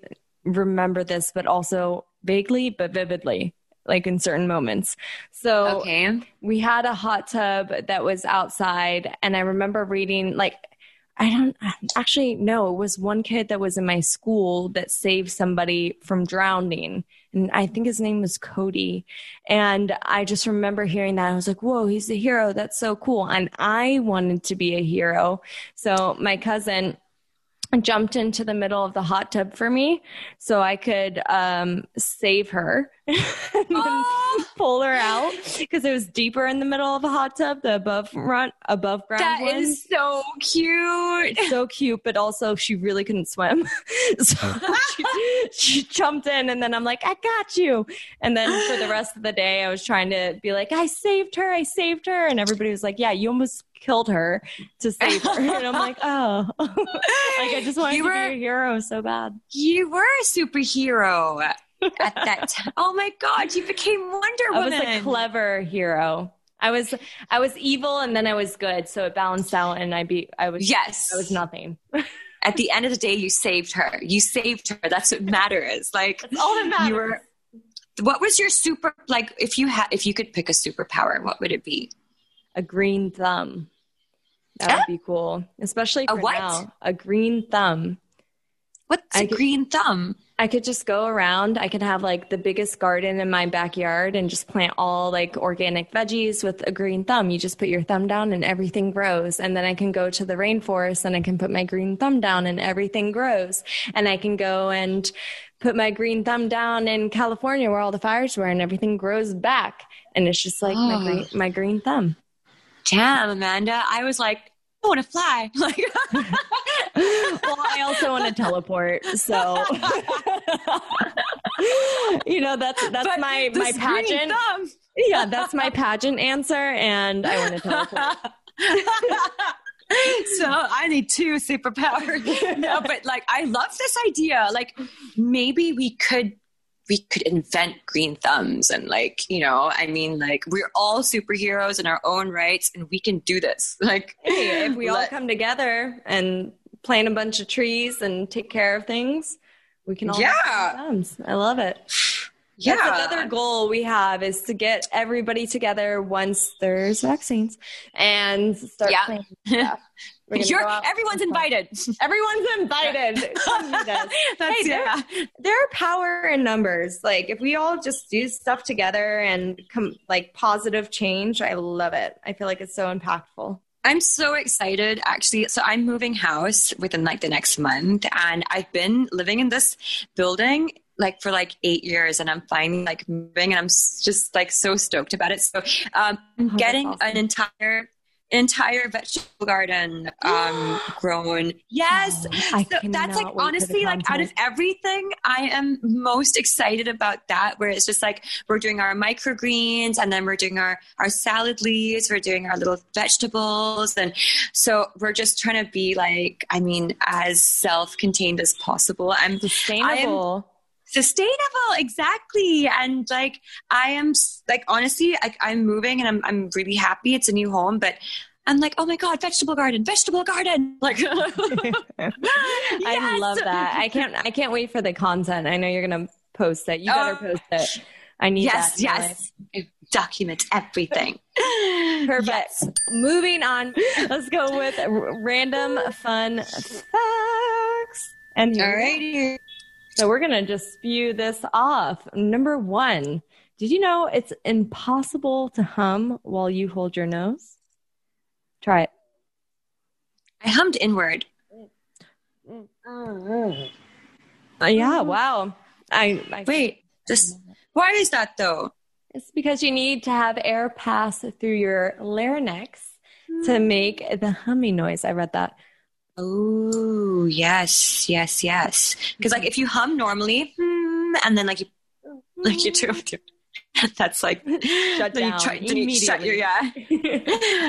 remember this, but also vaguely, but vividly, like in certain moments. So okay. we had a hot tub that was outside, and I remember reading, like, I don't actually know. It was one kid that was in my school that saved somebody from drowning. And I think his name was Cody. And I just remember hearing that. I was like, whoa, he's a hero. That's so cool. And I wanted to be a hero. So my cousin jumped into the middle of the hot tub for me so I could um, save her and oh! pull her out, because it was deeper in the middle of a hot tub, the above run, above ground That one. Is so cute. It's so cute, but also she really couldn't swim. So she, she jumped in, and then I'm like, I got you. And then for the rest of the day, I was trying to be like, I saved her, I saved her. And everybody was like, yeah, you almost killed her to save her. And I'm like, oh, like I just wanted you to were, be a hero so bad. You were a superhero at that time. Oh my God, you became Wonder Woman. I was a clever hero. I was, I was evil, and then I was good. So it balanced out, and I be, I was, yes, I was nothing. At the end of the day, you saved her. You saved her. That's what matters. Like that's all that matters. You were, what was your super? Like if you had, if you could pick a superpower, what would it be? A green thumb. That would ah. be cool. Especially for a what? Now. A green thumb. What's I a could, green thumb? I could just go around. I could have like the biggest garden in my backyard and just plant all like organic veggies with a green thumb. You just put your thumb down and everything grows. And then I can go to the rainforest and I can put my green thumb down and everything grows. And I can go and put my green thumb down in California where all the fires were and everything grows back. And it's just like oh. my green, my green thumb. Damn, Amanda. I was like, I want to fly. Like, well, I also want to teleport. So, you know, that's that's but my, my pageant. Yeah, that's my pageant answer. And I want to teleport. So I need two superpowers. No, but like, I love this idea. Like maybe we could we could invent green thumbs and like, you know, I mean, like we're all superheroes in our own rights and we can do this. Like, hey, if we let, all come together and plant a bunch of trees and take care of things, we can all yeah. have green thumbs. I love it. Yeah. That's another goal we have is to get everybody together once there's vaccines and start yeah. playing stuff. You're, everyone's invited. Everyone's invited. That's, hey, yeah. there, there are power in numbers. Like if we all just do stuff together and come like positive change, I love it. I feel like it's so impactful. I'm so excited, actually. So I'm moving house within like the next month, and I've been living in this building like for like eight years and I'm finally like moving, and I'm just like so stoked about it. So um, I'm oh, getting awesome. an entire... entire vegetable garden um grown. Yes. Oh, so that's like honestly like out of everything I am most excited about, that where it's just like we're doing our microgreens and then we're doing our our salad leaves, we're doing our little vegetables, and so we're just trying to be like, I mean, as self-contained as possible. I'm sustainable. I'm, Sustainable, exactly, and like I am, like honestly, like I'm moving and I'm I'm really happy. It's a new home, but I'm like, oh my god, vegetable garden, vegetable garden, like. Yes. I love that. I can't I can't wait for the content. I know you're gonna post it. You better oh, post it. I need yes, that. Yes, yes. Document everything. Perfect. Yes. Moving on. Let's go with random fun facts. And alrighty. So we're going to just spew this off. Number one, did you know it's impossible to hum while you hold your nose? Try it. I hummed inward. Oh, yeah, wow. I, I Wait, just, why is that though? It's because you need to have air pass through your larynx mm. to make the humming noise. I read that. Oh, yes, yes, yes. Because, like, if you hum normally, and then, like, you, like you do, that's, like, shut down you try, immediately. You shut your, yeah.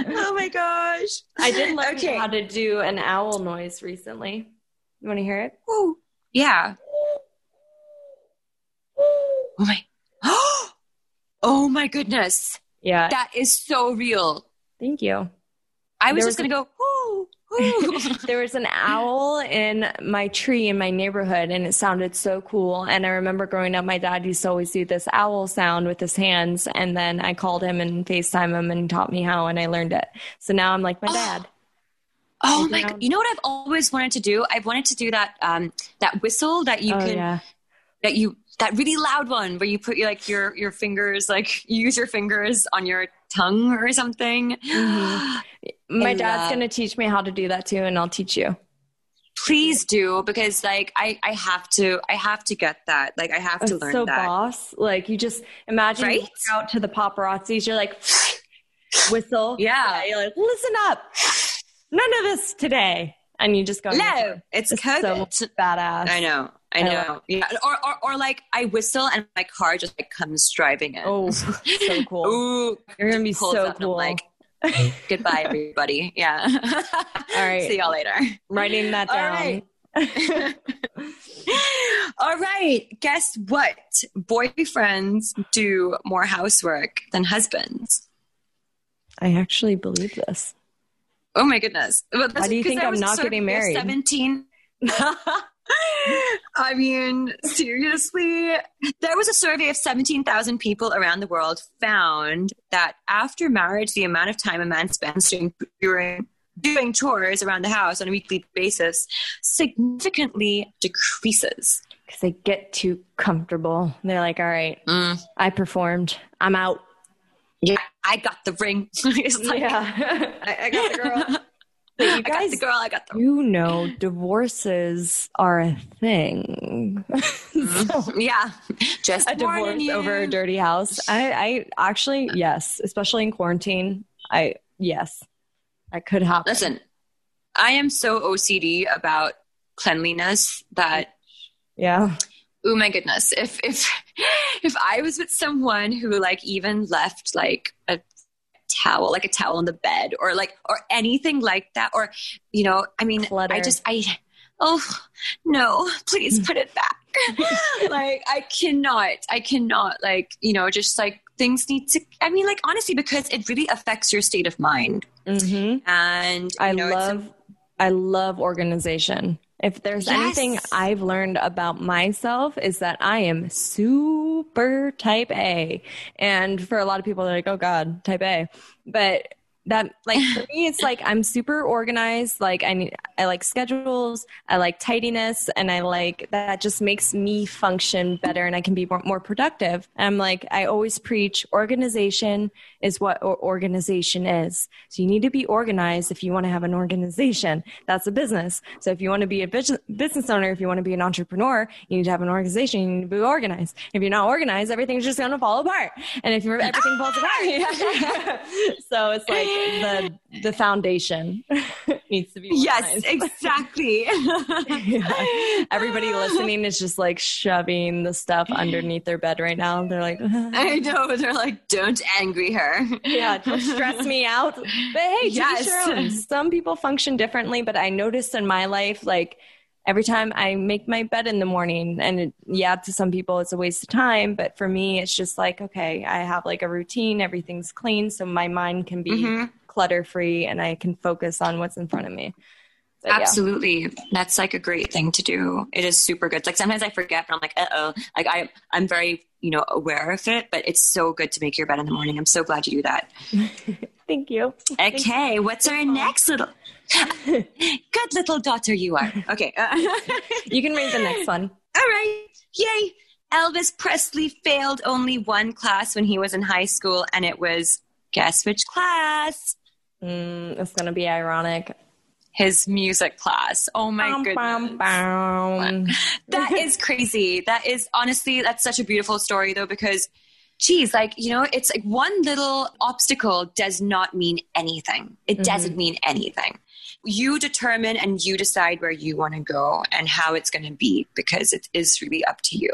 Oh, my gosh. I did learn okay. how to do an owl noise recently. You want to hear it? Ooh, yeah. Oh, my. Oh, my goodness. Yeah. That is so real. Thank you. I was there just was- going to go, ooh. There was an owl in my tree in my neighborhood, and it sounded so cool. And I remember growing up, my dad used to always do this owl sound with his hands. And then I called him and FaceTime him and taught me how, and I learned it. So now I'm like my dad. Oh, oh my God. You know what I've always wanted to do? I've wanted to do that, um, that whistle that you oh, can, yeah. that you, that really loud one where you put your, like your, your fingers, like you use your fingers on your tongue or something. Mm-hmm. My and, dad's uh, going to teach me how to do that too. And I'll teach you. Please do. Because like, I, I have to, I have to get that. Like I have to learn so that. Boss. Like you just imagine right? you out to the paparazzis. You're like whistle. Yeah. yeah. You're like, listen up. None of this today. And you just go, no, it's, it's COVID. So badass. I know. I know. I yeah. Or, or, or like I whistle and my car just like comes driving in. Oh, so cool. Ooh, you're going to be so cool. Like, goodbye, everybody. Yeah. All right. See y'all later. Writing that down. All right. All right. Guess what? Boyfriends do more housework than husbands. I actually believe this. Oh my goodness. Well, why do you think I'm not so getting married? seventeen I mean, seriously, there was a survey of seventeen thousand people around the world found that after marriage, the amount of time a man spends doing, doing, doing chores around the house on a weekly basis significantly decreases. Because they get too comfortable. They're like, all right, mm. I performed. I'm out. Yeah, I got the ring. It's like, yeah, I, I got the girl. But you guys, I got the girl, I got the you know, divorces are a thing. So, yeah. Just a divorce you. over a dirty house. I, I actually, yes, especially in quarantine. I, yes, that could happen. Listen, I am so O C D about cleanliness that. Yeah. Oh my goodness. If, if, if I was with someone who like even left like a towel, like a towel on the bed or like, or anything like that. Or, you know, I mean, clutter. I just, I, oh no, please put it back. Like, I cannot, I cannot, like, you know, just like things need to, I mean, like, honestly, because it really affects your state of mind. Mm-hmm. And I know, love, it's a- I love organization. If there's yes. anything I've learned about myself is that I am super type A. And for a lot of people, they're like, oh God, type A. But that, like, for me, it's like, I'm super organized. Like I need, I like schedules, I like tidiness, and I like that just makes me function better and I can be more, more productive. And I'm like, I always preach organization is what organization is. So you need to be organized if you want to have an organization. That's a business. So if you want to be a business owner, if you want to be an entrepreneur, you need to have an organization, you need to be organized. If you're not organized, everything's just going to fall apart. And if you're, everything falls apart. So it's like, the the foundation needs to be organized. Yes, exactly. Yeah. Everybody listening is just like shoving the stuff underneath their bed right now. They're like, I know. They're like, don't angry her. Yeah, don't stress me out. But hey, yes. Sure, some people function differently, but I noticed in my life, like, every time I make my bed in the morning, and it, yeah, to some people it's a waste of time, but for me, it's just like, okay, I have like a routine, everything's clean, so my mind can be mm-hmm. clutter-free and I can focus on what's in front of me. But, absolutely. Yeah. That's like a great thing to do. It is super good. Like sometimes I forget, but I'm like, uh-oh, like I, I'm very, you know, aware of it, but it's so good to make your bed in the morning. I'm so glad you do that. Thank you. Okay. Thank you. What's our next little... Good little daughter you are. Okay. You can read the next one. All right. Yay. Elvis Presley failed only one class when he was in high school, and it was, guess which class? Mm, it's going to be ironic. His music class. Oh, my bum, goodness. Bum, bum. That is crazy. That is, honestly, that's such a beautiful story, though, because... Geez, like, you know, it's like one little obstacle does not mean anything. It mm-hmm. doesn't mean anything. You determine and you decide where you want to go and how it's going to be, because it is really up to you.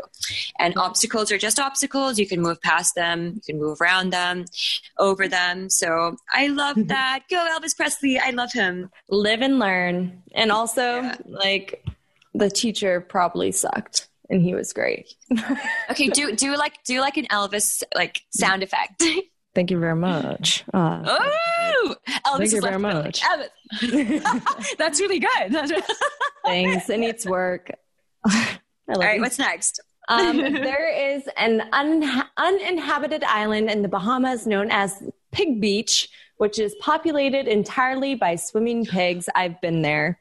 And mm-hmm. obstacles are just obstacles. You can move past them. You can move around them, over them. So I love that. Go Elvis Presley. I love him. Live and learn. And also, yeah. like, the teacher probably sucked. And he was great. Okay, do do like do like an Elvis like sound effect. Thank you very much. Uh, oh, Elvis! Thank you very much. Like, Elvis. That's really good. That's really- Thanks. It needs work. I love All right, you. What's next? Um, there is an un- uninhabited island in the Bahamas known as Pig Beach, which is populated entirely by swimming pigs. I've been there.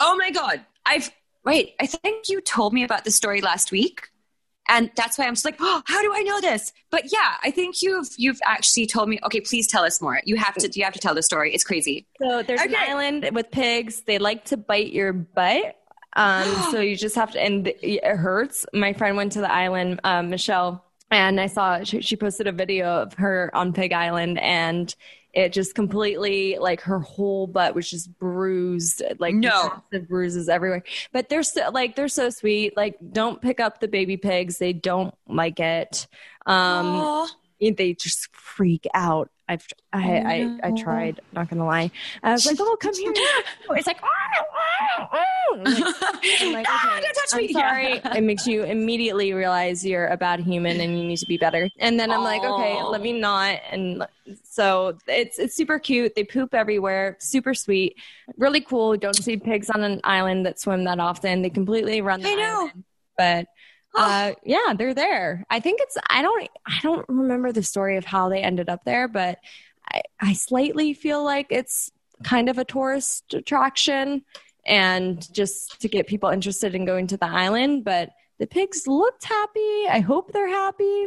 Oh my God! I've. Wait, I think you told me about the story last week, and that's why I'm just like, oh, how do I know this? But yeah, I think you've you've actually told me. Okay, please tell us more. You have to you have to tell the story. It's crazy. So there's okay. an island with pigs. They like to bite your butt, um, so you just have to. And it hurts. My friend went to the island, um, Michelle, and I saw she, she posted a video of her on Pig Island, and it just completely, like, her whole butt was just bruised, like no. massive bruises everywhere. But they're so, like, they're so sweet. Like, don't pick up the baby pigs. They don't like it. Um, they just freak out. I've, I, I, no. I, I tried, not going to lie. I was like, oh, come here. It's like, oh, oh, oh. Like, I'm like, no, okay, don't touch I'm me. Sorry. Yeah. It makes you immediately realize you're a bad human and you need to be better. And then I'm Aww. Like, okay, let me not. And so it's, it's super cute. They poop everywhere. Super sweet. Really cool. Don't see pigs on an island that swim that often. They completely run the I know. Island. But Uh, yeah, they're there. I think it's, I don't, I don't remember the story of how they ended up there, but I, I slightly feel like it's kind of a tourist attraction and just to get people interested in going to the island, but the pigs looked happy. I hope they're happy,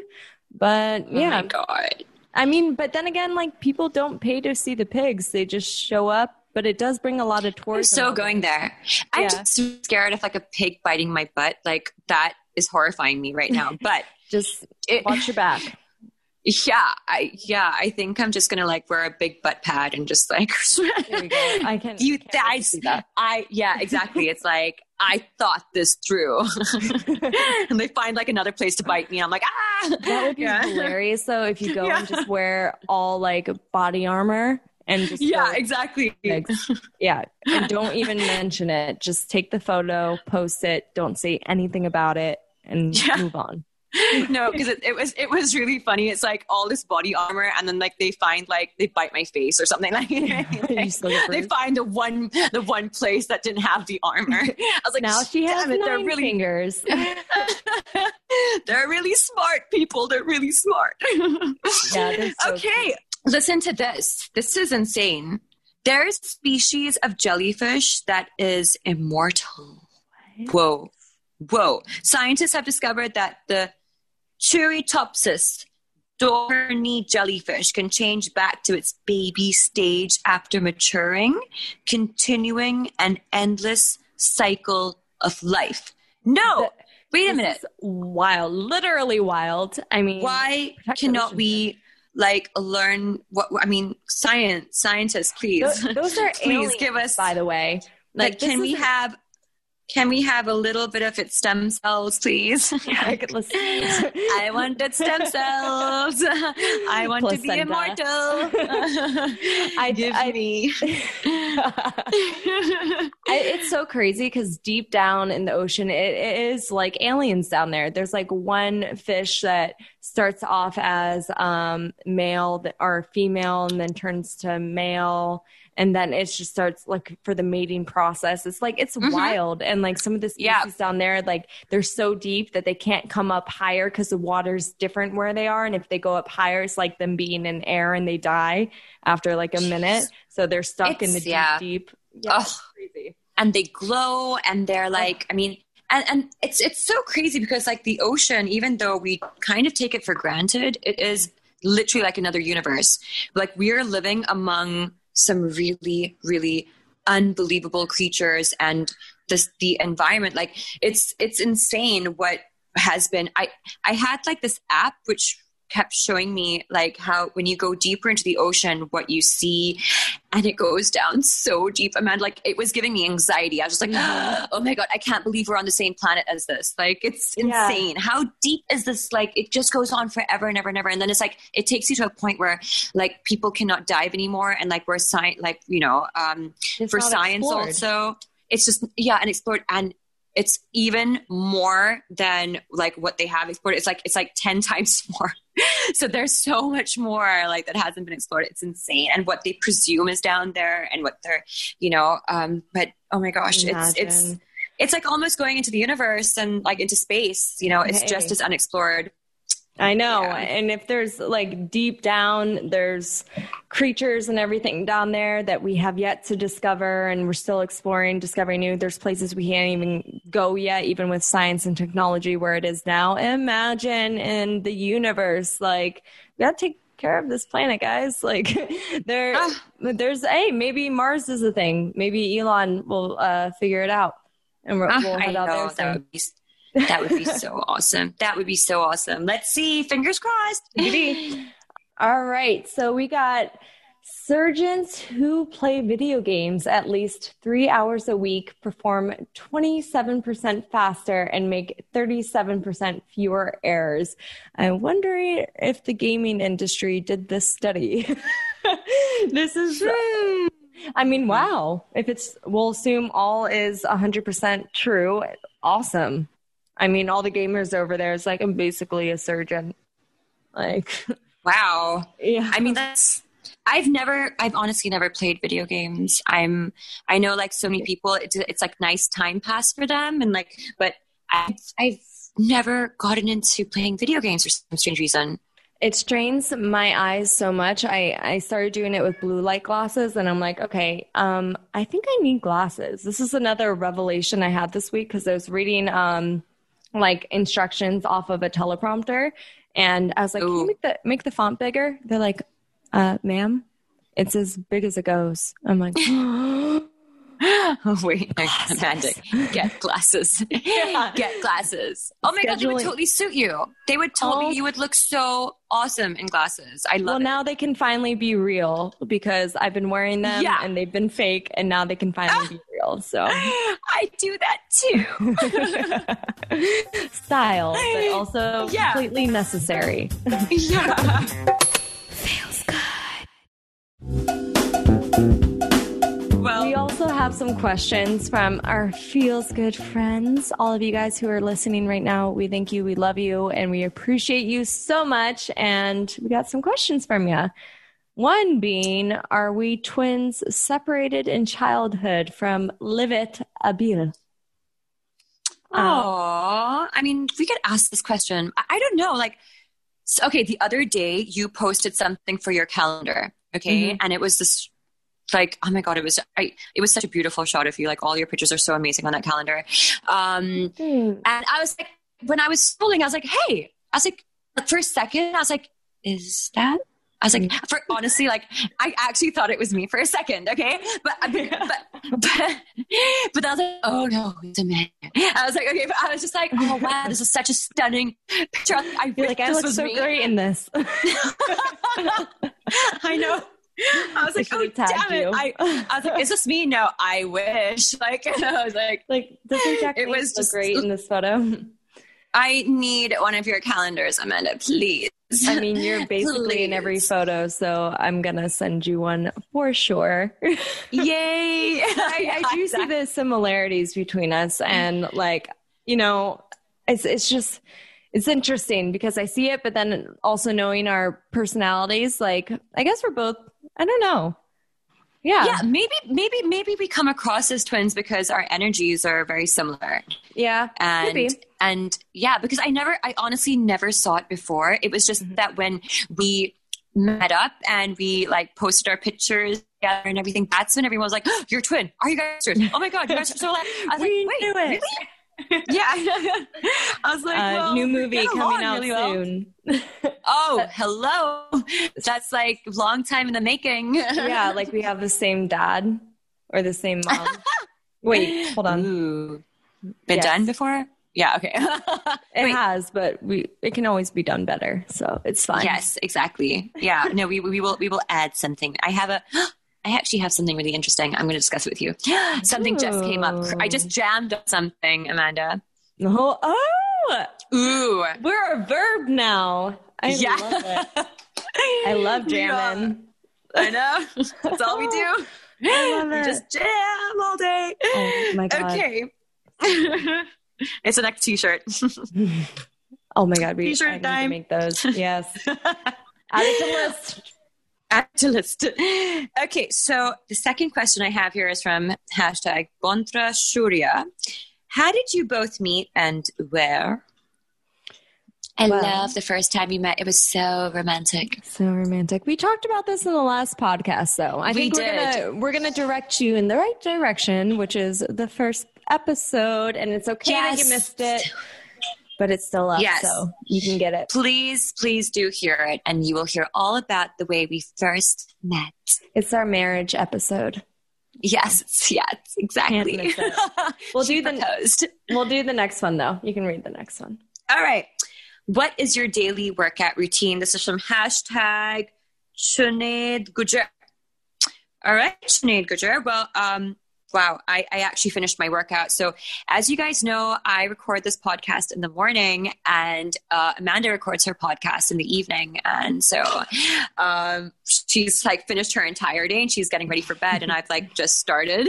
but yeah. Oh my God. I mean, but then again, like people don't pay to see the pigs. They just show up. But it does bring a lot of tourism. I'm so going there. I'm yeah. just scared of like a pig biting my butt. Like that is horrifying me right now. But just it, watch your back. Yeah, I yeah, I think I'm just gonna like wear a big butt pad and just like there you go. I can you can't I, see that. I yeah, exactly. It's like I thought this through. And they find like another place to bite me. I'm like, ah, that would be yeah. hilarious though if you go yeah. and just wear all like body armor. And just yeah, exactly. Pigs. Yeah. And don't even mention it. Just take the photo, post it. Don't say anything about it. and yeah. move on. No, because it, it was it was really funny. It's like all this body armor, and then like they find like they bite my face or something like, like they find the one the one place that didn't have the armor. I was like, now she has it. Nine they're really fingers. They're really smart people. They're really smart. Yeah, so okay, cool. Listen to this. This is insane. There is a species of jellyfish that is immortal. What? Whoa, whoa! Scientists have discovered that the Turritopsis dohrnii jellyfish can change back to its baby stage after maturing, continuing an endless cycle of life. No, the, wait a minute. Wild, literally wild. I mean, why cannot we like learn what, I mean, science, scientists, please, those, those are please aliens, give us, by the way, like, like can we a- have, Can we have a little bit of its stem cells, please? I could listen. I wanted stem cells. I want Placenta. to be immortal. I give I, me. I, it's so crazy because deep down in the ocean, it, it is like aliens down there. There's like one fish that starts off as um, male or female and then turns to male. And then it just starts like for the mating process. It's like, it's mm-hmm. wild. And like some of the species yeah. down there, like they're so deep that they can't come up higher because the water's different where they are. And if they go up higher, it's like them being in air and they die after like a Jeez. minute. So they're stuck it's, in the deep, yeah. deep. Yeah, it's crazy. And they glow and they're like, I mean, and, and it's, it's so crazy because like the ocean, even though we kind of take it for granted, it is literally like another universe. Like we are living among some really, really unbelievable creatures and this, the environment. Like it's, it's insane what has been, I, I had like this app, which kept showing me like how, when you go deeper into the ocean, what you see, and it goes down so deep. Amanda, like it was giving me anxiety. I was just like, yeah. oh my God, I can't believe we're on the same planet as this. Like it's insane. Yeah. How deep is this? Like it just goes on forever and ever and ever. And then it's like, it takes you to a point where like people cannot dive anymore. And like we're sci- like, you know, um, it's for science explored. Also, it's just, yeah. And explored and, it's even more than like what they have explored. It's like, it's like ten times more. So there's so much more like that hasn't been explored. It's insane. And what they presume is down there and what they're, you know, um, but oh my gosh, Imagine. it's, it's, it's like almost going into the universe and like into space, you know, it's hey. just as unexplored. I know. Yeah. And if there's like deep down, there's creatures and everything down there that we have yet to discover and we're still exploring, discovering new. There's places we can't even go yet, even with science and technology where it is now. Imagine in the universe, like we got to take care of this planet, guys. Like there, ah. there's, hey, maybe Mars is a thing. Maybe Elon will uh, figure it out and we're, ah, we'll head I out know, there. So. That would be- That would be so awesome. That would be so awesome. Let's see. Fingers crossed. All right. So we got surgeons who play video games at least three hours a week perform twenty-seven percent faster and make thirty-seven percent fewer errors. I'm wondering if the gaming industry did this study. This is true. I mean, wow. If it's, we'll assume all is one hundred percent true. Awesome. I mean, all the gamers over there is like, I'm basically a surgeon. Like, wow. Yeah. I mean, that's, I've never, I've honestly never played video games. I'm, I know like so many people, it's, it's like nice time pass for them. And like, but I've, I've never gotten into playing video games for some strange reason. It strains my eyes so much. I, I started doing it with blue light glasses and I'm like, okay, um, I think I need glasses. This is another revelation I had this week because I was reading, um, like instructions off of a teleprompter. And I was like, Ooh. can you make the, make the font bigger? They're like, uh, ma'am, it's as big as it goes. I'm like, oh, wait, Amanda, get glasses, yeah. get glasses. Oh my Scheduling. God, they would totally suit you. They would totally, oh. you would look so awesome in glasses. I love well, it. Well, now they can finally be real because I've been wearing them yeah. and they've been fake and now they can finally ah. be real. So I do that too. Style, but also yeah. completely necessary. yeah. Feels good. Well, we also have awesome questions from our feels good friends. All of you guys who are listening right now, we thank you, we love you, and we appreciate you so much. And we got some questions from you. One being, are we twins separated in childhood from Livet Abil? Oh, um, I mean, we could ask this question. I, I don't know. Like, so, okay, the other day you posted something for your calendar, okay? Mm-hmm. And it was this, like, oh my God, it was, I, it was such a beautiful shot of you. Like, all your pictures are so amazing on that calendar. Um, mm-hmm. And I was like, when I was scrolling, I was like, hey, I was like, for a second, I was like, is that? I was like, for, honestly, like, I actually thought it was me for a second, okay? But but but, but I was like, oh, no, it's a man. I was like, okay, but I was just like, oh, wow, this is such a stunning picture. I feel like I look so me. great in this. I know. I was I like, oh, damn it. I, I was like, is this me? No, I wish. Like, and I was like, like doesn't Jack it was look just, great in this photo? I need one of your calendars, Amanda, please. I mean, you're basically Please. in every photo, so I'm going to send you one for sure. Yay! I, I do see the similarities between us, and like, you know, it's it's just, it's interesting because I see it, but then also knowing our personalities, like, I guess we're both, I don't know. Yeah. Yeah, maybe, maybe, maybe we come across as twins because our energies are very similar. Yeah. And, maybe. and yeah, because I never, I honestly never saw it before. It was just mm-hmm. that when we met up and we like posted our pictures together and everything, that's when everyone was like, oh, you're a twin. Are you guys twins? Oh my God, you guys are so alike. I was we like, wait, really? Yeah. I was like, well, uh, new movie coming out really well. soon. Oh, hello. That's like a long time in the making. Yeah, like we have the same dad or the same mom. Wait, hold on. Ooh. Been yes. done before? Yeah, okay. It Wait. has, but we it can always be done better. So it's fine. Yes, exactly. Yeah. No, we we will we will add something. I have a I actually have something really interesting. I'm going to discuss it with you. Something Ooh. just came up. I just jammed on something, Amanda. Oh, oh. Ooh. We're a verb now. I yeah. love it. I love jamming. Yeah. I know. That's all we do. I love it. We just jam all day. Oh, my God. Okay. It's an next t-shirt. Oh, my God. We t-shirt I time. Need to make those. Yes. Add it to the list. Add to list. Okay, so the second question I have here is from hashtag Contra Surya. How did you both meet and where? I well, love the first time you met. It was so romantic. So romantic. We talked about this in the last podcast, though. I we think we're gonna, we're gonna direct you in the right direction, which is the first episode, and it's okay yes. that you missed it. But it's still up, yes. so you can get it. Please, please do hear it, and you will hear all about the way we first met. It's our marriage episode. Yes, yes, exactly. We'll do the We'll do the next one, though. You can read the next one. All right. What is your daily workout routine? This is from hashtag Sinead Gujar. All right, Sinead Gujar. Well, um... Wow, I, I actually finished my workout. So as you guys know, I record this podcast in the morning, and uh, Amanda records her podcast in the evening. And so um, she's like finished her entire day and she's getting ready for bed, and I've like just started.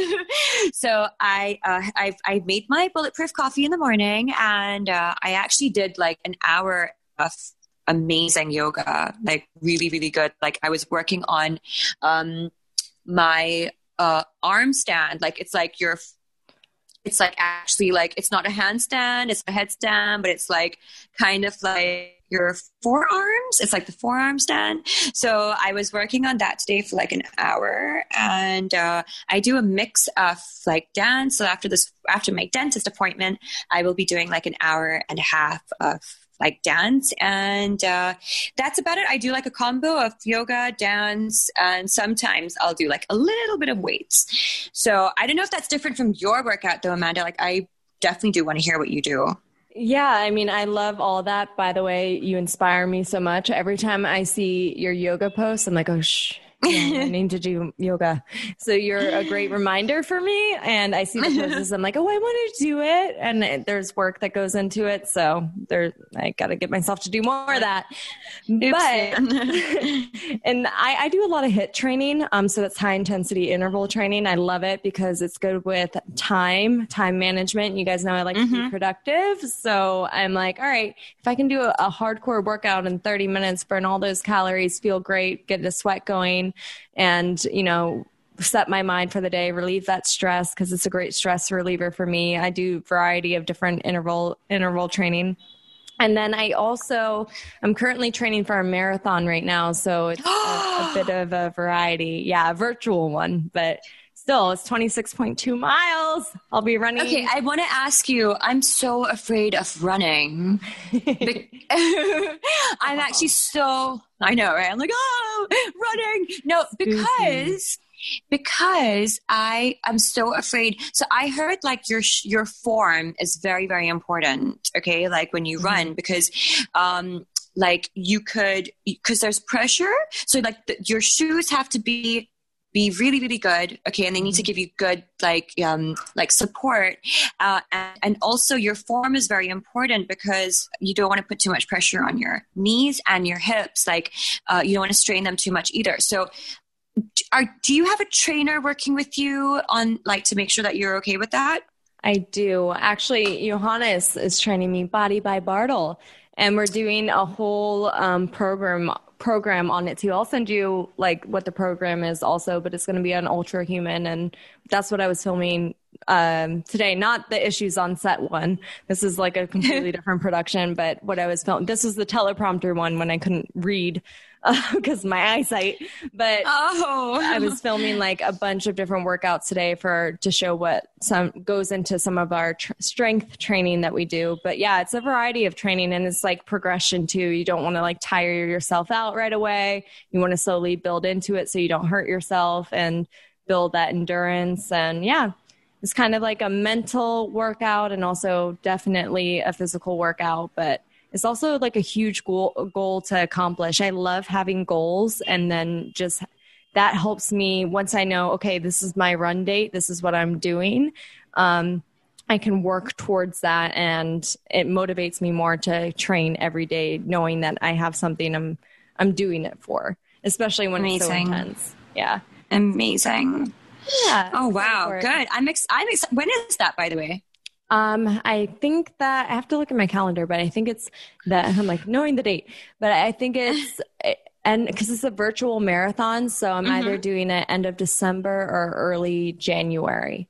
So I uh, I've, I've made my bulletproof coffee in the morning, and uh, I actually did like an hour of amazing yoga, like really, really good. Like I was working on um, my... Uh, arm stand. Like it's like your, it's like actually like, it's not a handstand, it's a headstand, but it's like kind of like your forearms. It's like the forearm stand. So I was working on that today for like an hour, and uh, I do a mix of like dance. So after this, after my dentist appointment, I will be doing like an hour and a half of like dance, and uh, that's about it. I do like a combo of yoga, dance, and sometimes I'll do like a little bit of weights. So I don't know if that's different from your workout though, Amanda. Like I definitely do want to hear what you do. Yeah. I mean, I love all that. By the way, you inspire me so much. Every time I see your yoga posts, I'm like, oh, shh. Yeah, I need to do yoga. So you're a great reminder for me. And I see the poses. I'm like, oh, I want to do it. And it, there's work that goes into it. So there, I got to get myself to do more of that. Oops. But And I, I do a lot of HIIT training. Um, so that's high intensity interval training. I love it because it's good with time, time management. You guys know I like mm-hmm. to be productive. So I'm like, all right, if I can do a, a hardcore workout in thirty minutes, burn all those calories, feel great, get the sweat going and, you know, set my mind for the day, relieve that stress because it's a great stress reliever for me. I do a variety of different interval interval training. And then I also, I'm currently training for a marathon right now. So it's a, a bit of a variety. Yeah, a virtual one, but still it's twenty-six point two miles. I'll be running. Okay, I want to ask you, I'm so afraid of running. I'm actually so, I know, right? I'm like, oh, running. No, because... Because I am so afraid. So I heard like your your form is very, very important. Okay. Like when you mm-hmm. run, because um, like you could, because there's pressure. So like the, your shoes have to be, be really, really good. Okay. And they need mm-hmm. to give you good, like, um, like support. Uh, and, and also your form is very important because you don't want to put too much pressure on your knees and your hips. Like uh, you don't want to strain them too much either. So Are, do you have a trainer working with you on like to make sure that you're okay with that? I do. Actually, Johannes is training me Body by Bartle, and we're doing a whole um, program program on it too. I'll send you like what the program is also, but it's going to be on Ultra Human, and that's what I was filming um, today. Not the issues on set one. This is like a completely different production, but what I was filming. This was the teleprompter one when I couldn't read. Because uh, my eyesight, but oh. I was filming like a bunch of different workouts today for to show what some goes into some of our tr- strength training that we do. But yeah, it's a variety of training and it's like progression too. You don't want to like tire yourself out right away. You want to slowly build into it so you don't hurt yourself and build that endurance. And yeah, it's kind of like a mental workout and also definitely a physical workout, but it's also like a huge goal, goal to accomplish. I love having goals. And then just that helps me once I know, okay, this is my run date. This is what I'm doing. Um, I can work towards that. And it motivates me more to train every day, knowing that I have something I'm, I'm doing it for, especially when Amazing. It's so intense. Yeah. Amazing. Yeah. Oh, wow. Good. I'm ex- I'm ex- when is that, by the way? Um, I think that I have to look at my calendar, but I think it's that I'm like knowing the date, but I think it's, and because it's a virtual marathon. So I'm mm-hmm. either doing it end of December or early January.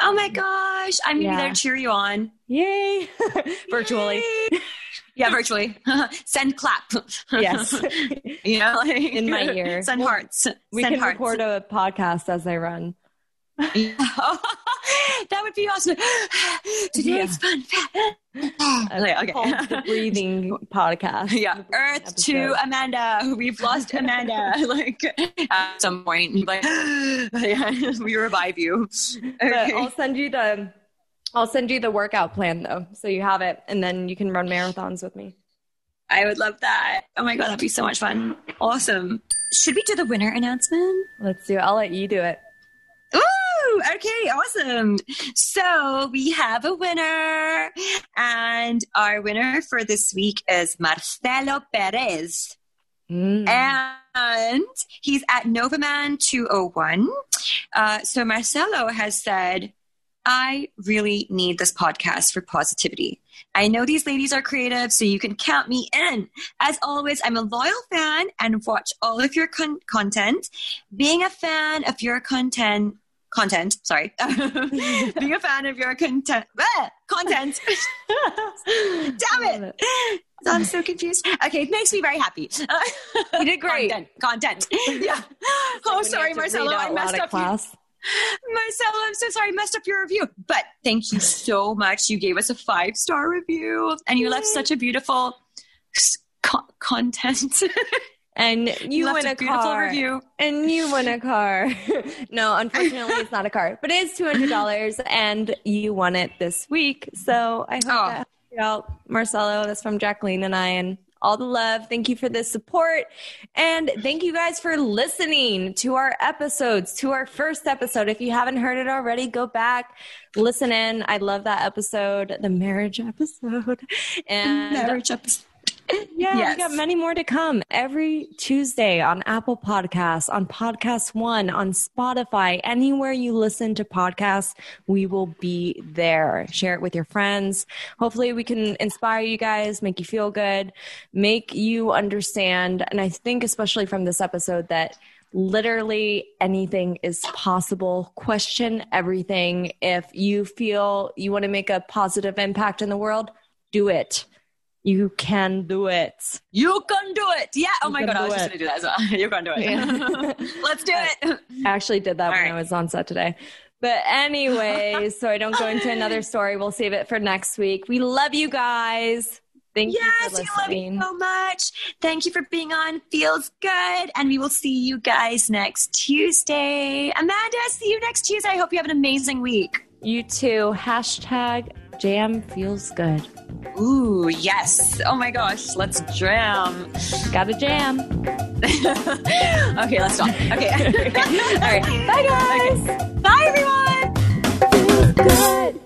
Oh my gosh. I'm going to yeah. be there to cheer you on. Yay. Virtually. Yay. Yeah, virtually. Send clap. Yes. You know, like, in my ear. Send hearts. We Send can hearts. Record a podcast as I run. That would be awesome. Today's yeah. fun fact. Okay, okay. Called the breathing podcast. Yeah, breathing Earth episode. To Amanda. We've lost Amanda. Like at some point, like yeah, we revive you. Okay. But I'll send you the. I'll send you the workout plan though, so you have it, and then you can run marathons with me. I would love that. Oh my god, that'd be so much fun. Awesome. Should we do the winner announcement? Let's do it. I'll let you do it. Ooh, okay, awesome. So we have a winner, and our winner for this week is Marcelo Perez. Mm. And he's at Novaman two oh one. Uh, so Marcelo has said, I really need this podcast for positivity. I know these ladies are creative, so you can count me in. As always, I'm a loyal fan and watch all of your con- content. Being a fan of your content, content, sorry. Being a fan of your content, bleh, content. Damn it. I'm so confused. Okay, it makes me very happy. You did great. Content. content. Yeah. Oh, like sorry, Marcelo. I messed up. Class. Marcelo, I'm so sorry I messed up your review, but thank you so much. You gave us a five-star review and you left such a beautiful co- content. And you, you win a, a beautiful car. Review. And you win a car. No, unfortunately, it's not a car, but it is two hundred dollars and you won it this week. So I hope oh. that helps you out, Marcelo. That's from Jacqueline and I and all the love. Thank you for the support. And thank you guys for listening to our episodes, to our first episode. If you haven't heard it already, go back, listen in. I love that episode, the marriage episode. And marriage episode. Yeah, yes. We got many more to come every Tuesday on Apple Podcasts, on Podcast One, on Spotify, anywhere you listen to podcasts, we will be there. Share it with your friends. Hopefully we can inspire you guys, make you feel good, make you understand. And I think especially from this episode that literally anything is possible. Question everything. If you feel you want to make a positive impact in the world, do it. You can do it. You can do it. Yeah. Oh, you my God. I was just going to do that as well. You can do it. Yeah. Let's do it. I actually did that All when right. I was on set today. But anyway, so I don't go into another story. We'll save it for next week. We love you guys. Thank yes, you for listening. Yes, we love you so much. Thank you for being on. Feels good. And we will see you guys next Tuesday. Amanda, see you next Tuesday. I hope you have an amazing week. You too. Hashtag jam feels good. Ooh, yes. Oh my gosh. Let's jam. Gotta jam. Okay, let's stop. Okay. All right. Bye, guys. Okay. Bye, everyone. Feels good.